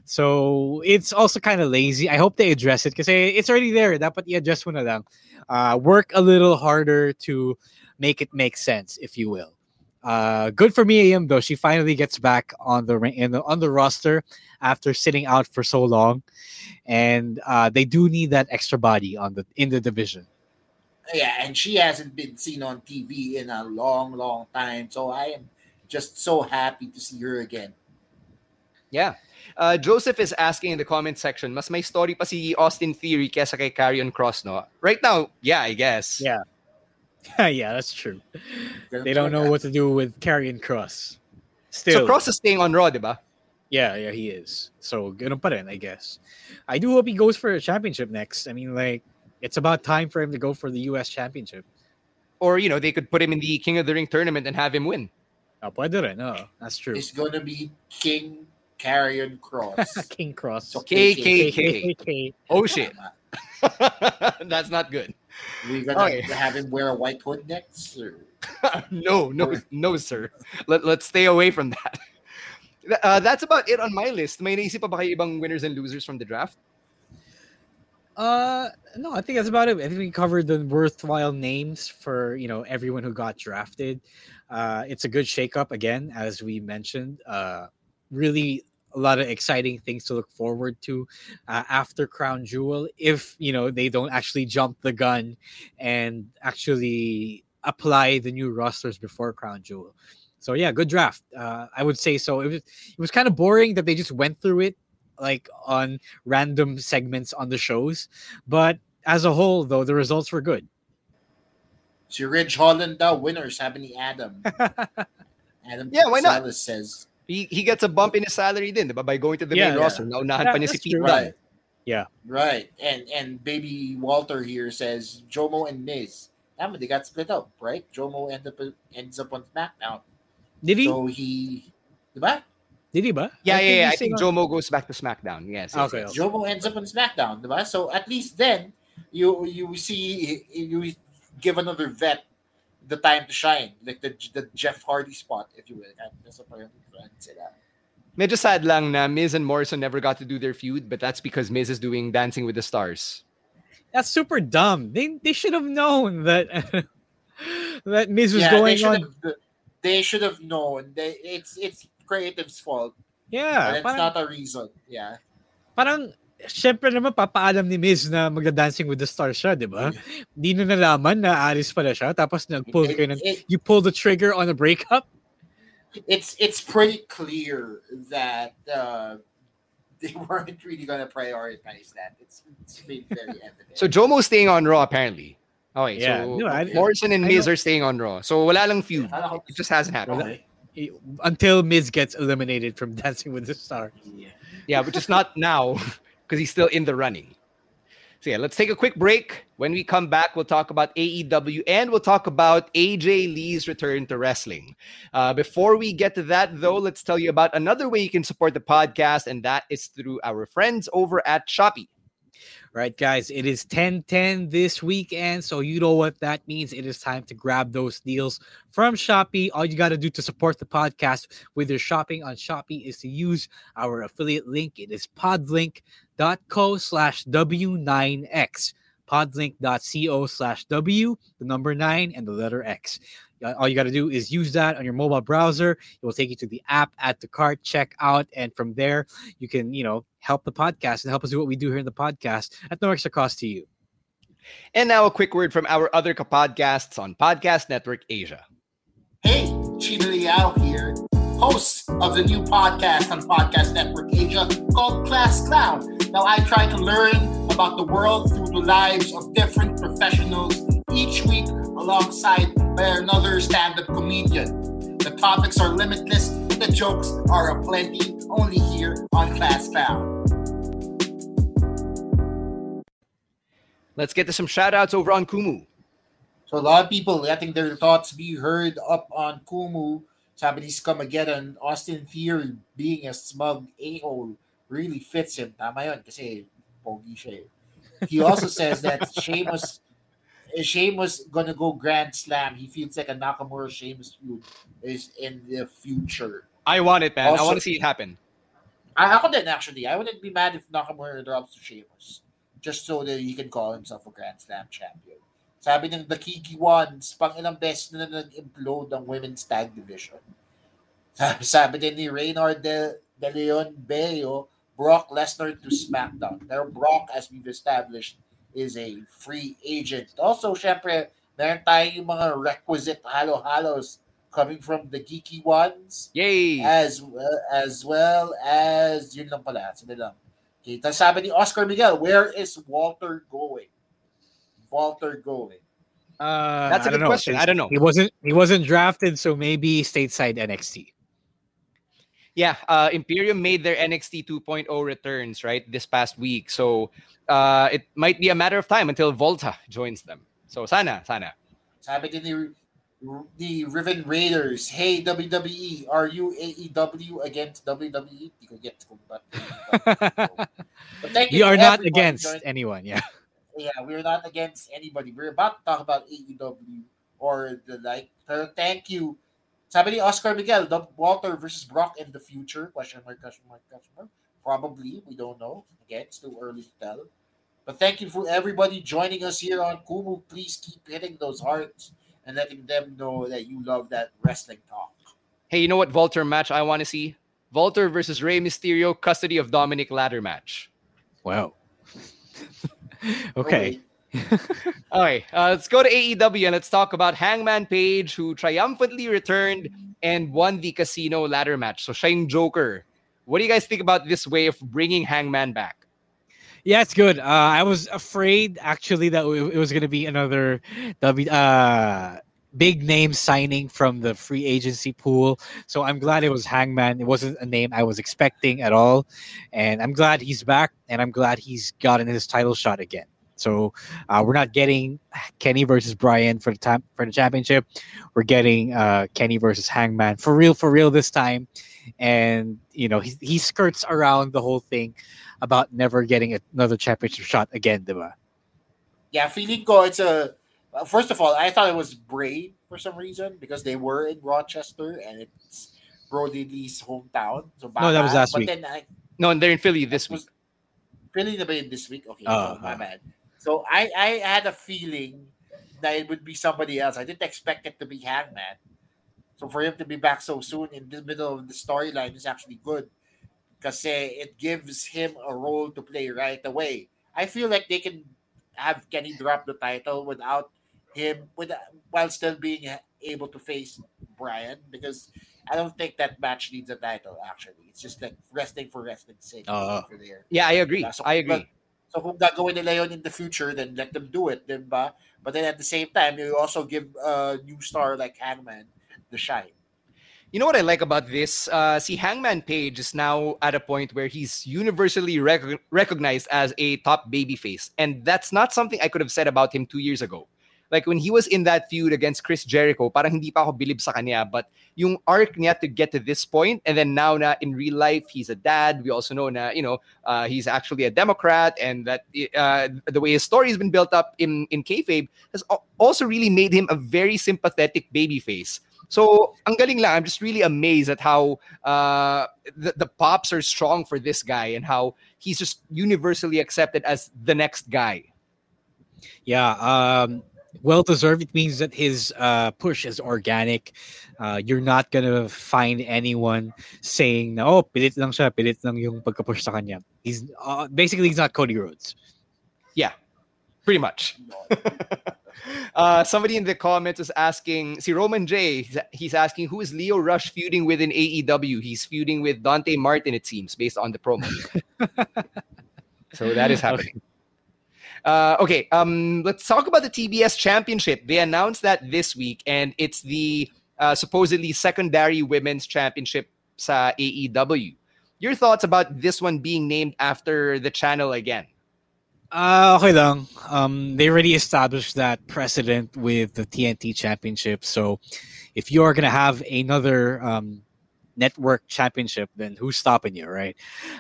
So it's also kind of lazy. I hope they address it because it's already there. Dapat i-address mo na lang. Work a little harder to make it make sense, if you will. Good for Mia Yim though. She finally gets back on the roster after sitting out for so long, and they do need that extra body in the division. Yeah, and she hasn't been seen on TV in a long, long time. So I am just so happy to see her again. Yeah. Joseph is asking in the comment section, mas may story pa si Austin Theory kesa kay Karrion Kross, no? Right now, yeah, I guess. Yeah. Yeah, that's true. They don't know what to do with Karrion Kross. Still. So Kross is staying on Raw, diba? Yeah, he is. So, ganun pa rin, I guess. I do hope he goes for a championship next. I mean, like, it's about time for him to go for the U.S. championship. Or, you know, they could put him in the King of the Ring tournament and have him win. Oh, pwede rin. Oh, that's true. It's gonna be King Karrion Kross. King Cross. So KKK. Oh, shit. That's not good. We're gonna have him wear a white hood next, sir? No, sir. Let's stay away from that. That's about it on my list. May naisip pa ba kayo ibang winners and losers from the draft? No, I think that's about it. I think we covered the worthwhile names for, you know, everyone who got drafted. It's a good shakeup again, as we mentioned. Really a lot of exciting things to look forward to after Crown Jewel. If, you know, they don't actually jump the gun and actually apply the new rosters before Crown Jewel. So yeah, good draft. I would say so. It was kind of boring that they just went through it like on random segments on the shows, but as a whole, though, the results were good. Si Ridge Holland daw winner, sabi ni Adam. Adam why not? Says he gets a bump in his salary din, diba, by going to the main roster. Naunahan pa ni si Pete. Right. Yeah. Right. And baby Walter here says Jomo and Miz. They got split up, right? Jomo ends up on SmackDown. Did he? So he... Diba? Did he ba? Yeah. I think Jomo goes back to SmackDown. Yes. Okay. Jomo ends up on SmackDown, diba? So at least then, you see... You give another vet the time to shine. Like the Jeff Hardy spot, if you will. That's what I'm trying to say that. Medyo sad lang na Miz and Morrison never got to do their feud, but that's because Miz is doing Dancing with the Stars. That's super dumb. They should have known that that Miz was going on. They should have known. It's creative's fault. Yeah, it's not a reason. Yeah. Parang syempre naman papaalam ni Miz na magda-Dancing with the Stars siya, 'di ba? Di na nalaman na alis pala siya tapos nag-pull you pull the trigger on a breakup. It's pretty clear that they weren't really going to prioritize that. It's been very evident. So Jomo's staying on Raw, apparently. Okay, yeah. So Morrison and Miz are staying on Raw. So wala lang feud. It just hasn't happened. Okay. Until Miz gets eliminated from Dancing with the Stars. Yeah, but just not now because he's still in the running. So yeah, let's take a quick break. When we come back, we'll talk about AEW and we'll talk about AJ Lee's return to wrestling. Before we get to that, though, let's tell you about another way you can support the podcast, and that is through our friends over at Shopee. Right, guys, it is 10:10 this weekend, so you know what that means. It is time to grab those deals from Shopee. All you got to do to support the podcast with your shopping on Shopee is to use our affiliate link. It is podlink.co/W9X. podlink.co/W9X. All you got to do is use that on your mobile browser. It will take you to the app, add to cart, check out. And from there, you can, you know, help the podcast and help us do what we do here in the podcast at no extra cost to you. And now a quick word from our other podcasts on Podcast Network Asia. Hey, Chino Liao here, host of the new podcast on Podcast Network Asia called Class Clown. Now, I try to learn about the world through the lives of different professionals each week alongside by another stand-up comedian. The topics are limitless, the jokes are aplenty, only here on Class Clown. Let's get to some shout-outs over on Kumu. So a lot of people letting their thoughts be heard up on Kumu. Sabi ni Scamageddon, Austin Theory being a smug a-hole really fits him. Tama yun, kasi pogi siya. He also says that Sheamus gonna go Grand Slam. He feels like a Nakamura Sheamus feud is in the future. I want it, man. Also, I want to see it happen. Ako din, actually. I wouldn't be mad if Nakamura drops to Sheamus just so that he can call himself a Grand Slam champion. Sabi ng The Kiki Ones, pang ilang beses na nag-implode ang women's tag division. Sabi din ni Reynard de Leon Bello, Brock Lesnar to SmackDown. Now, Brock, as we've established, is a free agent. Also, syempre, meron tayong mga requisite halo-halos coming from the Geeky Ones. Yay! As well as yun lang pala. Sabi lang. Okay, tapos sabi ni Oscar Miguel, where is Walter going? That's a good question. I don't know. He wasn't drafted, so maybe stateside NXT. Yeah, Imperium made their NXT 2.0 returns, right, this past week. So it might be a matter of time until Volta joins them. So sana. Sabi din the Riven Raiders. Hey, WWE, are you AEW against WWE? You can get to that. We are not against anyone, yeah. Yeah, we're not against anybody. We're about to talk about AEW or the like. So thank you. Sabi ni Oscar Miguel, Doug Walter versus Brock in the future? Question mark. Probably. We don't know. Again, it's too early to tell. But thank you for everybody joining us here on Kumu. Please keep hitting those hearts and letting them know that you love that wrestling talk. Hey, you know what Volter match I want to see? Volter versus Rey Mysterio custody of Dominic ladder match. Wow. Okay. All right, let's go to AEW and let's talk about Hangman Page, who triumphantly returned and won the casino ladder match. So, Shane Joker, what do you guys think about this way of bringing Hangman back? Yeah, it's good. I was afraid actually that it was going to be another big name signing from the free agency pool. So, I'm glad it was Hangman. It wasn't a name I was expecting at all. And I'm glad he's back and I'm glad he's gotten his title shot again. So we're not getting Kenny versus Bryan for the championship. We're getting Kenny versus Hangman for real this time. And you know he skirts around the whole thing about never getting another championship shot again, diba? Yeah, feeling ko it's a. First of all, I thought it was Bray for some reason because they were in Rochester and it's Brody Lee's hometown. So no, that was last week. No, and they're in Philly this week. Philly this week. Okay, my bad. So I had a feeling that it would be somebody else. I didn't expect it to be Hangman. So for him to be back so soon in the middle of the storyline is actually good because it gives him a role to play right away. I feel like they can have Kenny drop the title without him, while still being able to face Bryan because I don't think that match needs a title. Actually, it's just like wrestling for wrestling's sake. Yeah, I agree. So, so kung gagawin nila yun in the future, then let them do it, diba? But then at the same time, you also give a new star like Hangman the shine. You know what I like about this? See, Hangman Page is now at a point where he's universally recognized as a top babyface, and that's not something I could have said about him 2 years ago. Like when he was in that feud against Chris Jericho, parang hindi pa ako bilib sa kanya, but yung arc niya to get to this point, and then now na in real life he's a dad. We also know na he's actually a Democrat, and that the way his story has been built up in kayfabe has also really made him a very sympathetic babyface. So ang galing lang. I'm just really amazed at how the pops are strong for this guy and how he's just universally accepted as the next guy. Yeah. Well-deserved. It means that his push is organic. You're not gonna find anyone saying, "No, pilit lang siya, pilit lang yung pagka-push sa kanya." He's basically he's not Cody Rhodes. Yeah, pretty much. Somebody in the comments is asking, see Roman J. He's asking, who is Lio Rush feuding with in AEW? He's feuding with Dante Martin, it seems, based on the promo. So that is happening. Okay, let's talk about the TBS Championship. They announced that this week, and it's the supposedly secondary women's championship sa AEW. Your thoughts about this one being named after the channel again? Okay lang. They already established that precedent with the TNT Championship. So if you are going to have another network championship, then who's stopping you, right?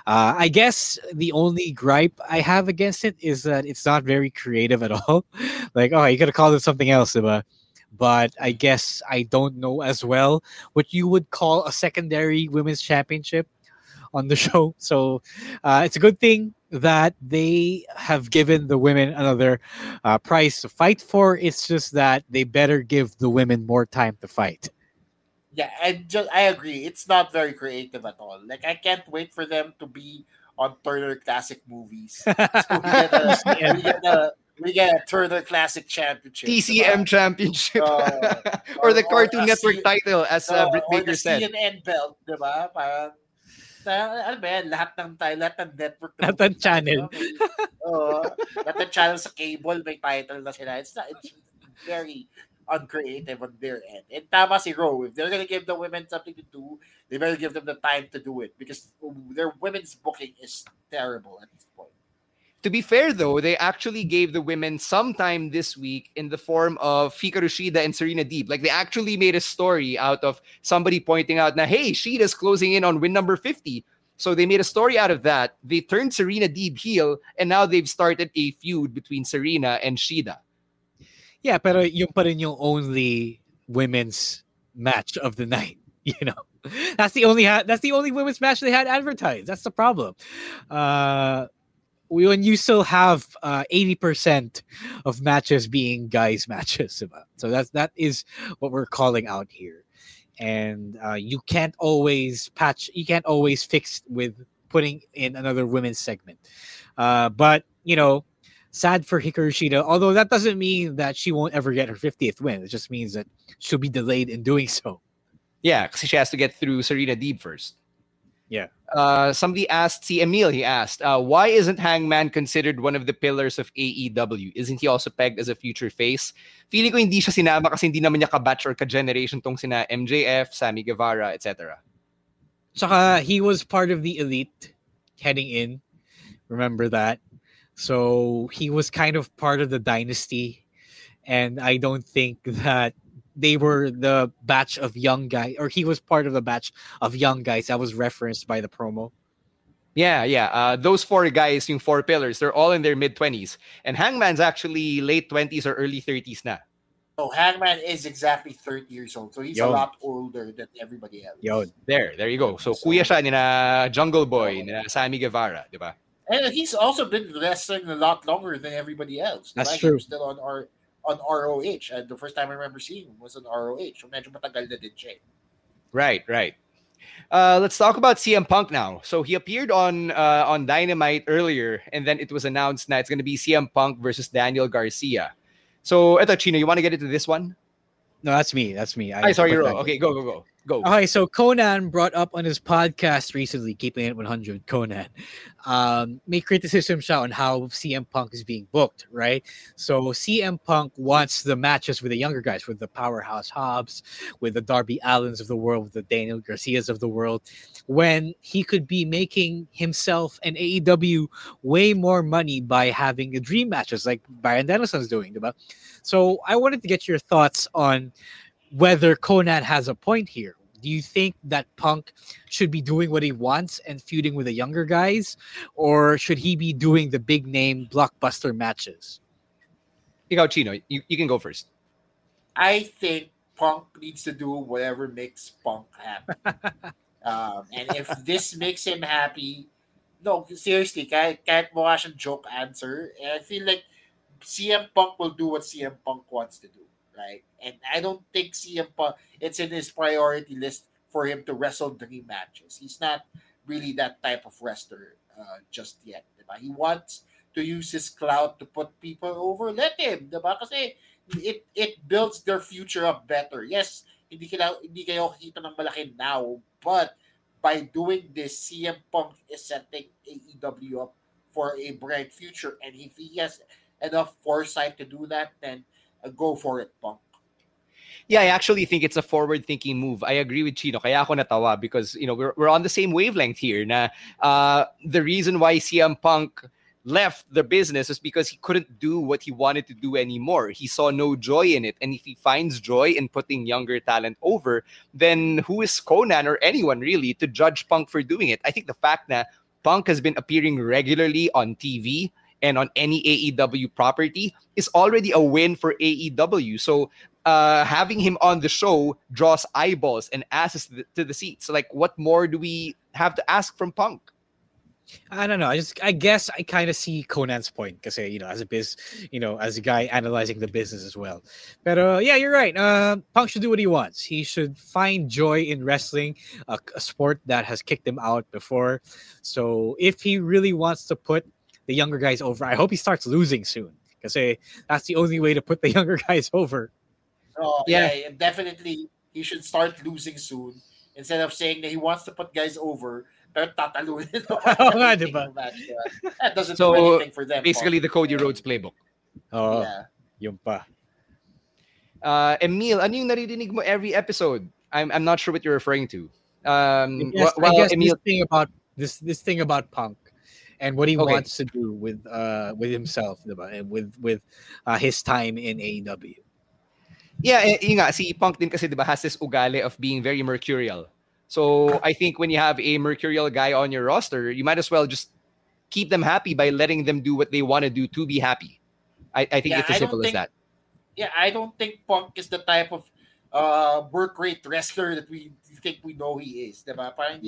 I guess the only gripe I have against it is that it's not very creative at all. Like, oh, you gotta call it something else, diba? But I guess I don't know as well what you would call a secondary women's championship on the show. So it's a good thing that they have given the women another prize to fight for. It's just that they better give the women more time to fight. Yeah, I agree. It's not very creative at all. Like I can't wait for them to be on Turner Classic movies. So we get a Turner Classic Championship. TCM Championship. Or the Cartoon Network title as Britt Baker said. Or the CNN belt, diba? Parang alam ba yan, lahat ng network. Lahat ng channel. Lahat ng channel sa cable may title na sila. It's very uncreative on their end. And tama si Roe. If they're gonna give the women something to do, they better give them the time to do it, because their women's booking is terrible at this point. To be fair, though, they actually gave the women some time this week in the form of Hikaru Shida and Serena Deeb. Like, they actually made a story out of somebody pointing out, now, hey, Shida's closing in on win number 50. So they made a story out of that. They turned Serena Deeb heel, and now they've started a feud between Serena and Shida. Yeah, pero yung pa rin yung only women's match of the night, you know. That's the only women's match they had advertised. That's the problem. When you still have 80% of matches being guys' matches, so that is what we're calling out here, and you can't always fix with putting in another women's segment. But you know, sad for Hikaru Shida. Although that doesn't mean that she won't ever get her 50th win. It just means that she'll be delayed in doing so. Yeah, because she has to get through Serena Deeb first. Yeah. Somebody asked, Emil asked, why isn't Hangman considered one of the pillars of AEW? Isn't he also pegged as a future face? Feeling ko hindi siya sinama kasi hindi naman niya kabatch or ka-generation tong sina MJF, Sammy Guevara, etc. Tsaka he was part of the elite heading in. Remember that. So he was kind of part of the dynasty. And I don't think that they were the batch of young guys, or he was part of the batch of young guys that was referenced by the promo. Yeah. Those four guys, yung four pillars, they're all in their mid-20s. And Hangman's actually late 20s or early 30s na. Oh, Hangman is exactly 30 years old. So he's a lot older than everybody else. Yo, there you go. So kuya siya nina Jungle Boy, nina Sammy Guevara, di ba? And he's also been wrestling a lot longer than everybody else. That's true. He was still on ROH. And the first time I remember seeing him was on ROH. So medyo matagal na din siya. Right. Let's talk about CM Punk now. So he appeared on Dynamite earlier, and then it was announced that it's going to be CM Punk versus Daniel Garcia. So, eto, Chino, you want to get into this one? No, that's me. Sorry, you're wrong. Okay, go. Okay, so Conan brought up on his podcast recently, Keeping It 100, Conan, made criticism on how CM Punk is being booked, right? So CM Punk wants the matches with the younger guys, with the Powerhouse Hobbs, with the Darby Allens of the world, with the Daniel Garcias of the world, when he could be making himself and AEW way more money by having the dream matches like Bryan Dennison's doing, right? So I wanted to get your thoughts on whether Conan has a point here. Do you think that Punk should be doing what he wants and feuding with the younger guys? Or should he be doing the big name blockbuster matches? Chino, you can go first. I think Punk needs to do whatever makes Punk happy. And if this makes him happy, no, seriously, can't watch a joke answer. And I feel like CM Punk will do what CM Punk wants to do. Right? And I don't think CM Punk, it's in his priority list for him to wrestle dream matches. He's not really that type of wrestler just yet. Diba? He wants to use his clout to put people over. Let him. Diba? Kasi it builds their future up better. Yes, hindi kayo kita ng malaki now, but by doing this, CM Punk is setting AEW up for a bright future. And if he has enough foresight to do that, then go for it, Punk. Yeah, I actually think it's a forward-thinking move. I agree with Chino. Kaya ako natawa because, you know, we're on the same wavelength here. Na the reason why CM Punk left the business is because he couldn't do what he wanted to do anymore. He saw no joy in it. And if he finds joy in putting younger talent over, then who is Conan or anyone really to judge Punk for doing it? I think the fact that Punk has been appearing regularly on TV and on any AEW property is already a win for AEW. So having him on the show draws eyeballs and asses to the seats. So, like, what more do we have to ask from Punk? I don't know. I guess I kind of see Conan's point because, you know, as a guy analyzing the business as well. But yeah, you're right. Punk should do what he wants. He should find joy in wrestling, a sport that has kicked him out before. So if he really wants to put the younger guys over, I hope he starts losing soon, because that's the only way to put the younger guys over. Oh yeah, definitely he should start losing soon instead of saying that he wants to put guys over. Pero tatalunin. That doesn't do anything for them. Basically, Punk. The Cody Rhodes playbook. Oh, yeah. Yun pa. Emil, ano yung naririnig mo every episode? I'm not sure what you're referring to. I guess Emil... this thing about Punk and what he wants to do with himself, diba? And with his time in AEW. Yeah, nga, si Punk din kasi, diba, has this ugali of being very mercurial. So I think when you have a mercurial guy on your roster, you might as well just keep them happy by letting them do what they want to do to be happy. I think it's as simple as that. Yeah, I don't think Punk is the type of work rate wrestler that we think we know he is. Diba? Parang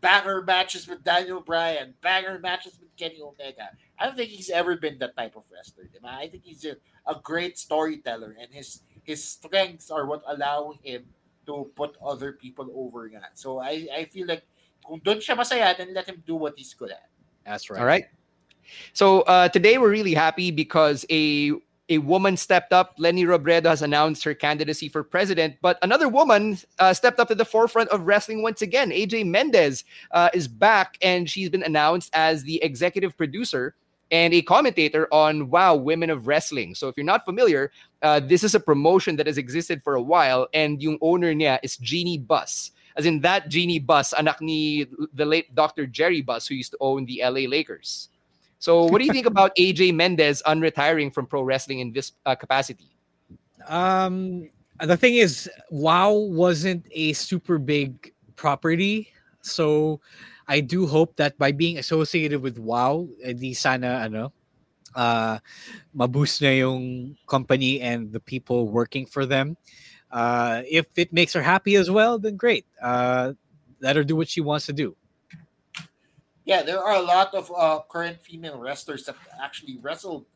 banger matches with Daniel Bryan, banger matches with Kenny Omega. I don't think he's ever been that type of wrestler. Diba? I think he's a great storyteller, and his strengths are what allow him to put other people over. Nga. So I feel like kung doon siya masaya, then let him do what he's good at. That's right. All right. So today we're really happy because a woman stepped up. Lenny Robredo has announced her candidacy for president, but another woman stepped up to the forefront of wrestling once again. AJ Mendez is back, and she's been announced as the executive producer and a commentator on Wow! Women of Wrestling. So if you're not familiar, this is a promotion that has existed for a while, and yung owner niya is Jeannie Buss. As in that Jeannie Buss, anak ni the late Dr. Jerry Buss, who used to own the LA Lakers. So what do you think about AJ Mendez unretiring from pro wrestling in this capacity? The thing is, WOW wasn't a super big property. So I do hope that by being associated with WOW, di sana maboost na yung company and the people working for them. If it makes her happy as well, then great. Let her do what she wants to do. Yeah, there are a lot of current female wrestlers that actually wrestled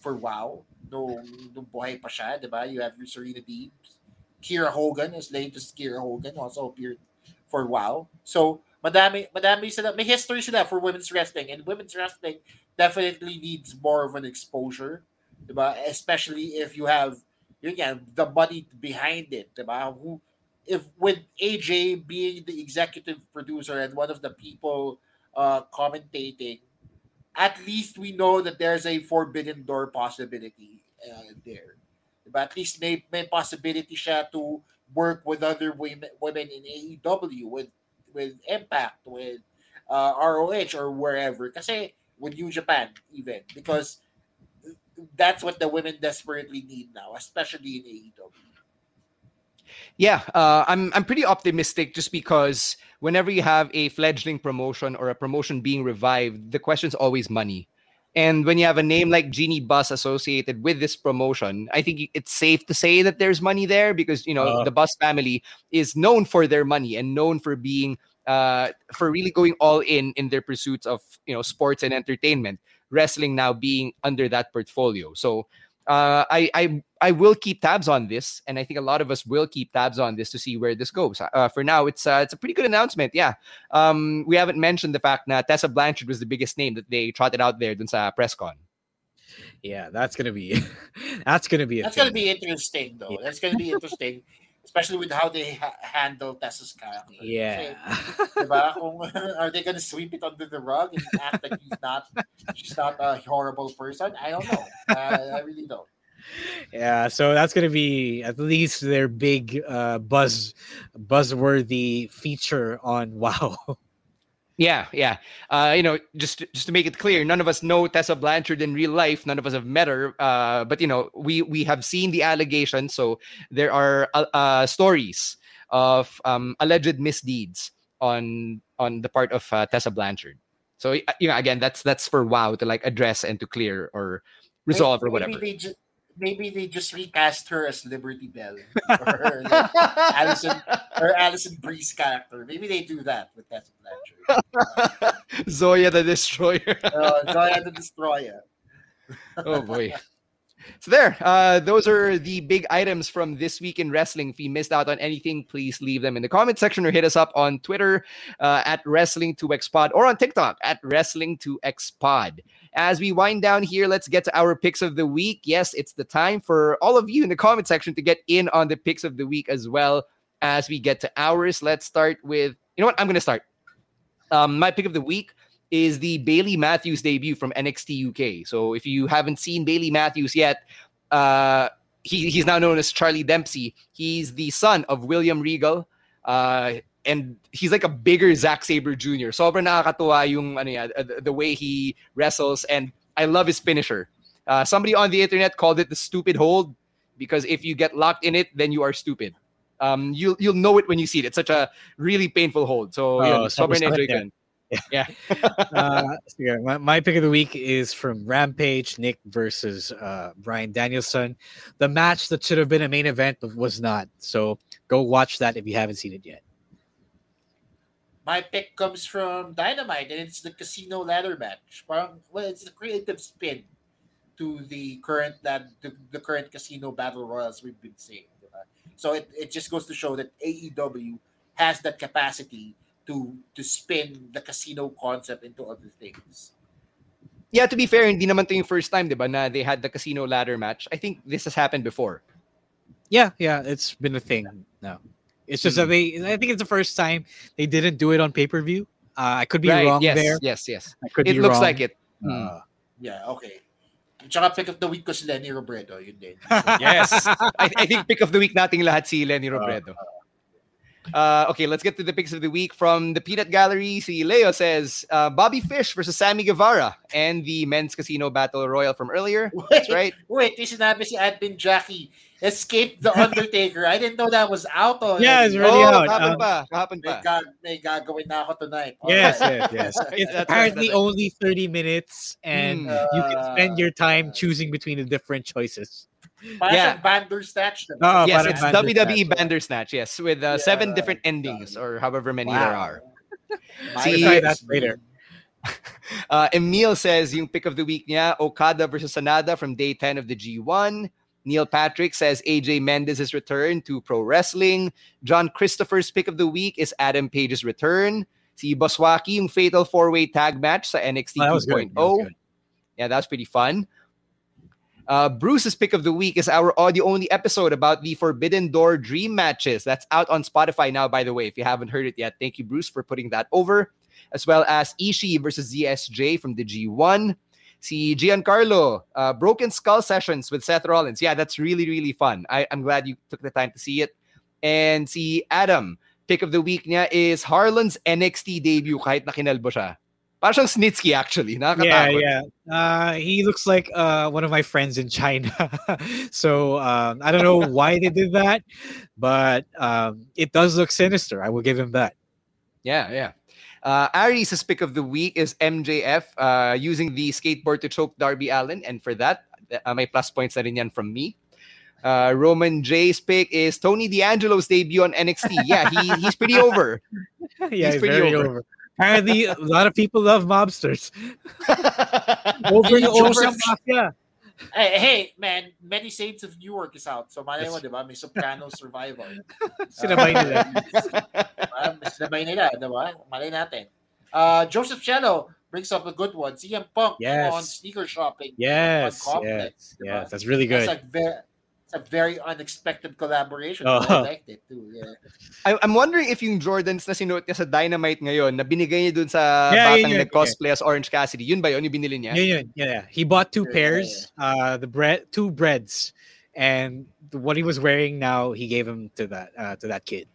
for WOW. No buhay pa siya, diba? You have your Serena Deeb. Kiera Hogan, as latest Kiera Hogan, also appeared for WOW. So, madami sila, may history sila for women's wrestling. And women's wrestling definitely needs more of an exposure, diba? Especially if you have, again, the money behind it, diba? If with AJ being the executive producer and one of the people commentating, at least we know that there's a forbidden door possibility there. But at least may possibility siya to work with other women in AEW, with Impact, with ROH, or wherever. Kasi with New Japan even, because that's what the women desperately need now, especially in AEW. Yeah, I'm pretty optimistic just because whenever you have a fledgling promotion or a promotion being revived, the question's always money. And when you have a name like Jeannie Buss associated with this promotion, I think it's safe to say that there's money there because, the Buss family is known for their money and known for being for really going all in their pursuits of, sports and entertainment, wrestling now being under that portfolio. So I will keep tabs on this, and I think a lot of us will keep tabs on this to see where this goes. For now, it's a pretty good announcement. Yeah, we haven't mentioned the fact that Tessa Blanchard was the biggest name that they trotted out there dun sa press con. Yeah, that's gonna be interesting though. Yeah. That's gonna be interesting, especially with how they handle Tessa's character. Yeah, are they gonna sweep it under the rug and act like she's not a horrible person? I don't know. I really don't. Yeah, so that's going to be at least their big buzzworthy feature on WOW. Yeah. Just to make it clear, none of us know Tessa Blanchard in real life. None of us have met her. But, we have seen the allegations. So there are stories of alleged misdeeds on the part of Tessa Blanchard. So, again, that's for WOW to like address and to clear or resolve or whatever. Maybe they just recast her as Liberty Bell or like, Alison Bree's character. Maybe they do that with Tessa Blanchard. Zoya the Destroyer. Zoya the Destroyer. Oh, boy. So there, those are the big items from this week in wrestling. If you missed out on anything, please leave them in the comment section or hit us up on Twitter at Wrestling2XPod or on TikTok at Wrestling2XPod. As we wind down here, let's get to our picks of the week. Yes, it's the time for all of you in the comment section to get in on the picks of the week as well as we get to ours. Let's start with, I'm going to start. My pick of the week is the Bailey Matthews debut from NXT UK. So if you haven't seen Bailey Matthews yet, he's now known as Charlie Dempsey. He's the son of William Regal, and he's like a bigger Zack Sabre Jr. Sobrang nakakatuwa yung ano yan, the way he wrestles, and I love his finisher. Somebody on the internet called it the stupid hold, because if you get locked in it, then you are stupid. You'll know it when you see it. It's such a really painful hold. So sobrang enjoy ko. Yeah. My pick of the week is from Rampage, Nick versus Bryan Danielson. The match that should have been a main event but was not. So go watch that if you haven't seen it yet. My pick comes from Dynamite, and it's the casino ladder match. Well, it's a creative spin to the current casino battle royals we've been seeing. So it just goes to show that AEW has that capacity to spin the casino concept into other things. Yeah, to be fair, hindi naman to yung first time, diba, na they had the casino ladder match. I think this has happened before. Yeah, it's been a thing now. It's just that I think it's the first time they didn't do it on pay-per-view. I could be wrong there. Yes. It looks wrong. Like it. Yeah, okay. Tsaka pick of the week ko si Lenny Robredo. Yun din. Yes. I think pick of the week nating lahat si Lenny Robredo. Okay, let's get to the picks of the week. From the Peanut Gallery, si Leo says, Bobby Fish versus Sammy Guevara and the Men's Casino Battle Royal from earlier. That's right. Wait, this is si Admin Jackie. Escape the Undertaker. I didn't know that was out already. Yeah, it's really out. May gagawin na ako tonight. Yes. It's apparently only 30 minutes, and you can spend your time choosing between the different choices. Bandersnatch. Yes, it's WWE Bandersnatch. Yes, with 7 different endings or however many there are. See that later. Emil says yung pick of the week niya, Okada versus Sanada from day 10 of the G1. Neil Patrick says AJ Mendez's return to pro wrestling. John Christopher's pick of the week is Adam Page's return. Si Boswaki yung fatal 4-way tag match sa NXT 2.0. Yeah, that was pretty fun. Bruce's pick of the week is our audio-only episode about the Forbidden Door Dream matches. That's out on Spotify now, by the way, if you haven't heard it yet. Thank you, Bruce, for putting that over. As well as Ishii versus ZSJ from the G1. Si Giancarlo, Broken Skull Sessions with Seth Rollins. Yeah, that's really, really fun. I'm glad you took the time to see it. And si Adam, pick of the week niya is Harlan's NXT debut kahit nakinalbo siya. Parang siyang Snitsky, actually. Yeah. He looks like one of my friends in China. So I don't know why they did that, but it does look sinister. I will give him that. Yeah. Aries' pick of the week is MJF using the skateboard to choke Darby Allin. And for that, may plus points na rin yan from me. Roman J's pick is Tony D'Angelo's debut on NXT. Yeah, he's pretty over. Yeah, he's pretty over. Apparently, a lot of people love mobsters. Hey, man, Many Saints of Newark is out. So, malay mo, di ba? May Soprano Survivor. Sinabay nila. Di ba? Malay natin. Joseph Cello brings up a good one. CM Punk on sneaker shopping. Yes. On Complex, yes. That's really good. That's a very unexpected collaboration. I liked it too. Yeah. I'm wondering if yung Jordans na sinuot niya sa Dynamite ngayon na binigay niya dun sa batang nag-cosplay as Orange Cassidy. Yun ba yun? Yung binili niya? Yun. Yeah. He bought 2 pairs, two breads, and what he was wearing now, he gave him to that kid.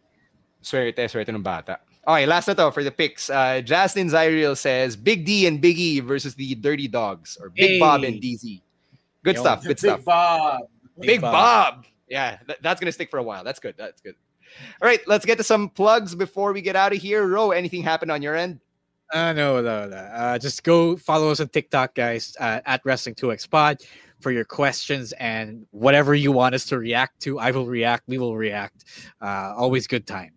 Swerte ng bata. Okay, last na to for the picks. Jasmine Zyriel says Big D and Big E versus the Dirty Dogs, or Big Bob and DZ. Good stuff. Big Bob. Yeah, that's going to stick for a while. That's good. All right, let's get to some plugs before we get out of here. Ro, anything happened on your end? No. Just go follow us on TikTok, guys, at Wrestling2XPod for your questions and whatever you want us to react to. I will react. We will react. Always good time.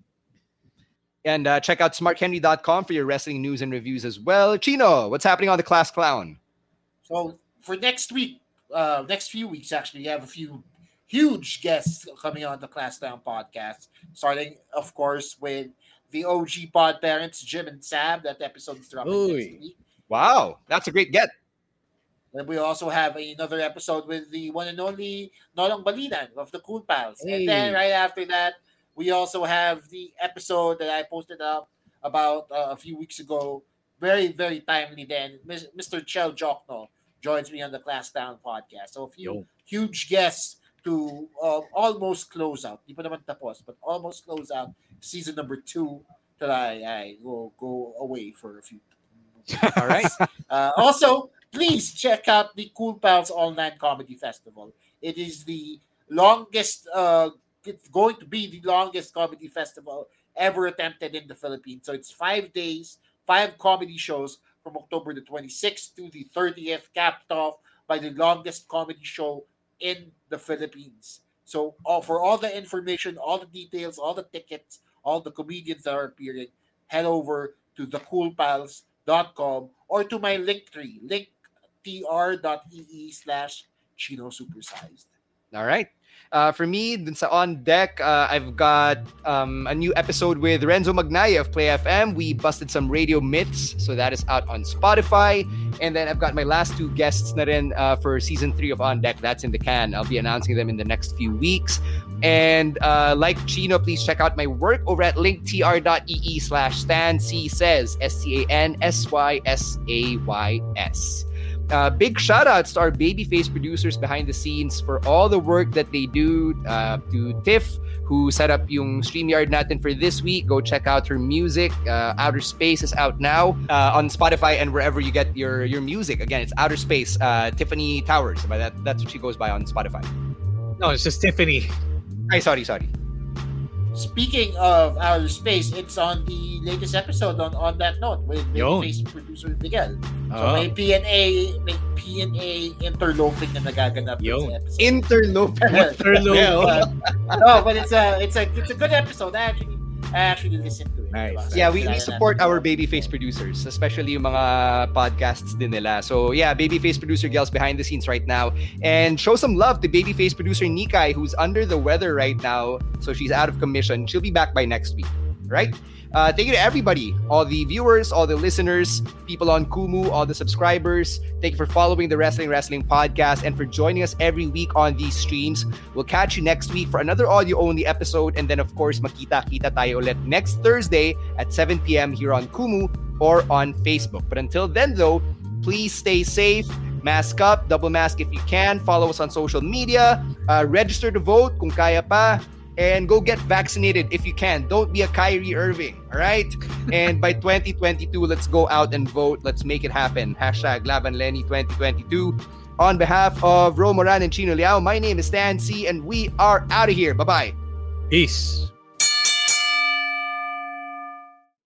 And check out smarthenry.com for your wrestling news and reviews as well. Chino, what's happening on The Class Clown? So for next week, next few weeks, actually, we have a few huge guests coming on the Class Clown podcast, starting, of course, with the OG pod parents, Jim and Sam. That episode is dropping next week. Wow, that's a great get. Then we also have another episode with the one and only Nolong Balinan of the Cool Pals. Hey. And then right after that, we also have the episode that I posted up about a few weeks ago. Very, very timely then. Mr. Chel Jokno joins me on the Class Down podcast. So a few huge guests to almost close out. Di pa naman tapos, but almost close out season number 2 that I will go away for a few. All right. Also, please check out the Cool Pals All Night Comedy Festival. It is the longest, it's going to be the longest comedy festival ever attempted in the Philippines. So it's 5 days, 5 comedy shows from October the 26th to the 30th, capped off by the longest comedy show in the Philippines. So for all the information, all the details, all the tickets, all the comedians that are appearing, head over to thecoolpals.com or to my Linktree, linktr.ee/ChinoSupersized. All right. For me, dun sa On Deck, I've got a new episode with Renzo Magnaya of Play FM. We busted some radio myths, so that is out on Spotify. And then I've got my last 2 guests na rin, for season 3 of On Deck. That's in the can. I'll be announcing them in the next few weeks. And like Chino, please check out my work over at linktr.ee/StanSays, StanSysays. Big shout outs to our babyface producers behind the scenes for all the work that they do. To Tiff, who set up yung StreamYard natin for this week. Go check out her music. Outer Space is out now on Spotify and wherever you get your music. Again, it's Outer Space. Tiffany Towers. That's what she goes by on Spotify. No, it's just Tiffany. Sorry. Speaking of Outer Space, it's on the latest episode on That Note with babyface producer Miguel. So may PNA interloping na nagaganap sa episode. Interloping. No, but it's a good episode. I actually listened to it. Nice. Yeah, we support our babyface producers, especially yung mga podcasts din nila. So yeah, babyface producer Gels behind the scenes right now. And show some love to babyface producer Nikai, who's under the weather right now. So she's out of commission. She'll be back by next week. Right? Thank you to everybody, all the viewers, all the listeners, people on Kumu, all the subscribers. Thank you for following the Wrestling Podcast and for joining us every week on these streams. We'll catch you next week for another audio-only episode. And then, of course, makita-kita tayo ulit next Thursday at 7 p.m. here on Kumu or on Facebook. But until then, though, please stay safe. Mask up, double mask if you can. Follow us on social media. Register to vote kung kaya pa. And go get vaccinated if you can. Don't be a Kyrie Irving, all right? And by 2022, let's go out and vote. Let's make it happen. #LabanLenny2022. On behalf of Ro Moran and Chino Liao, my name is Stan C, and we are out of here. Bye-bye. Peace.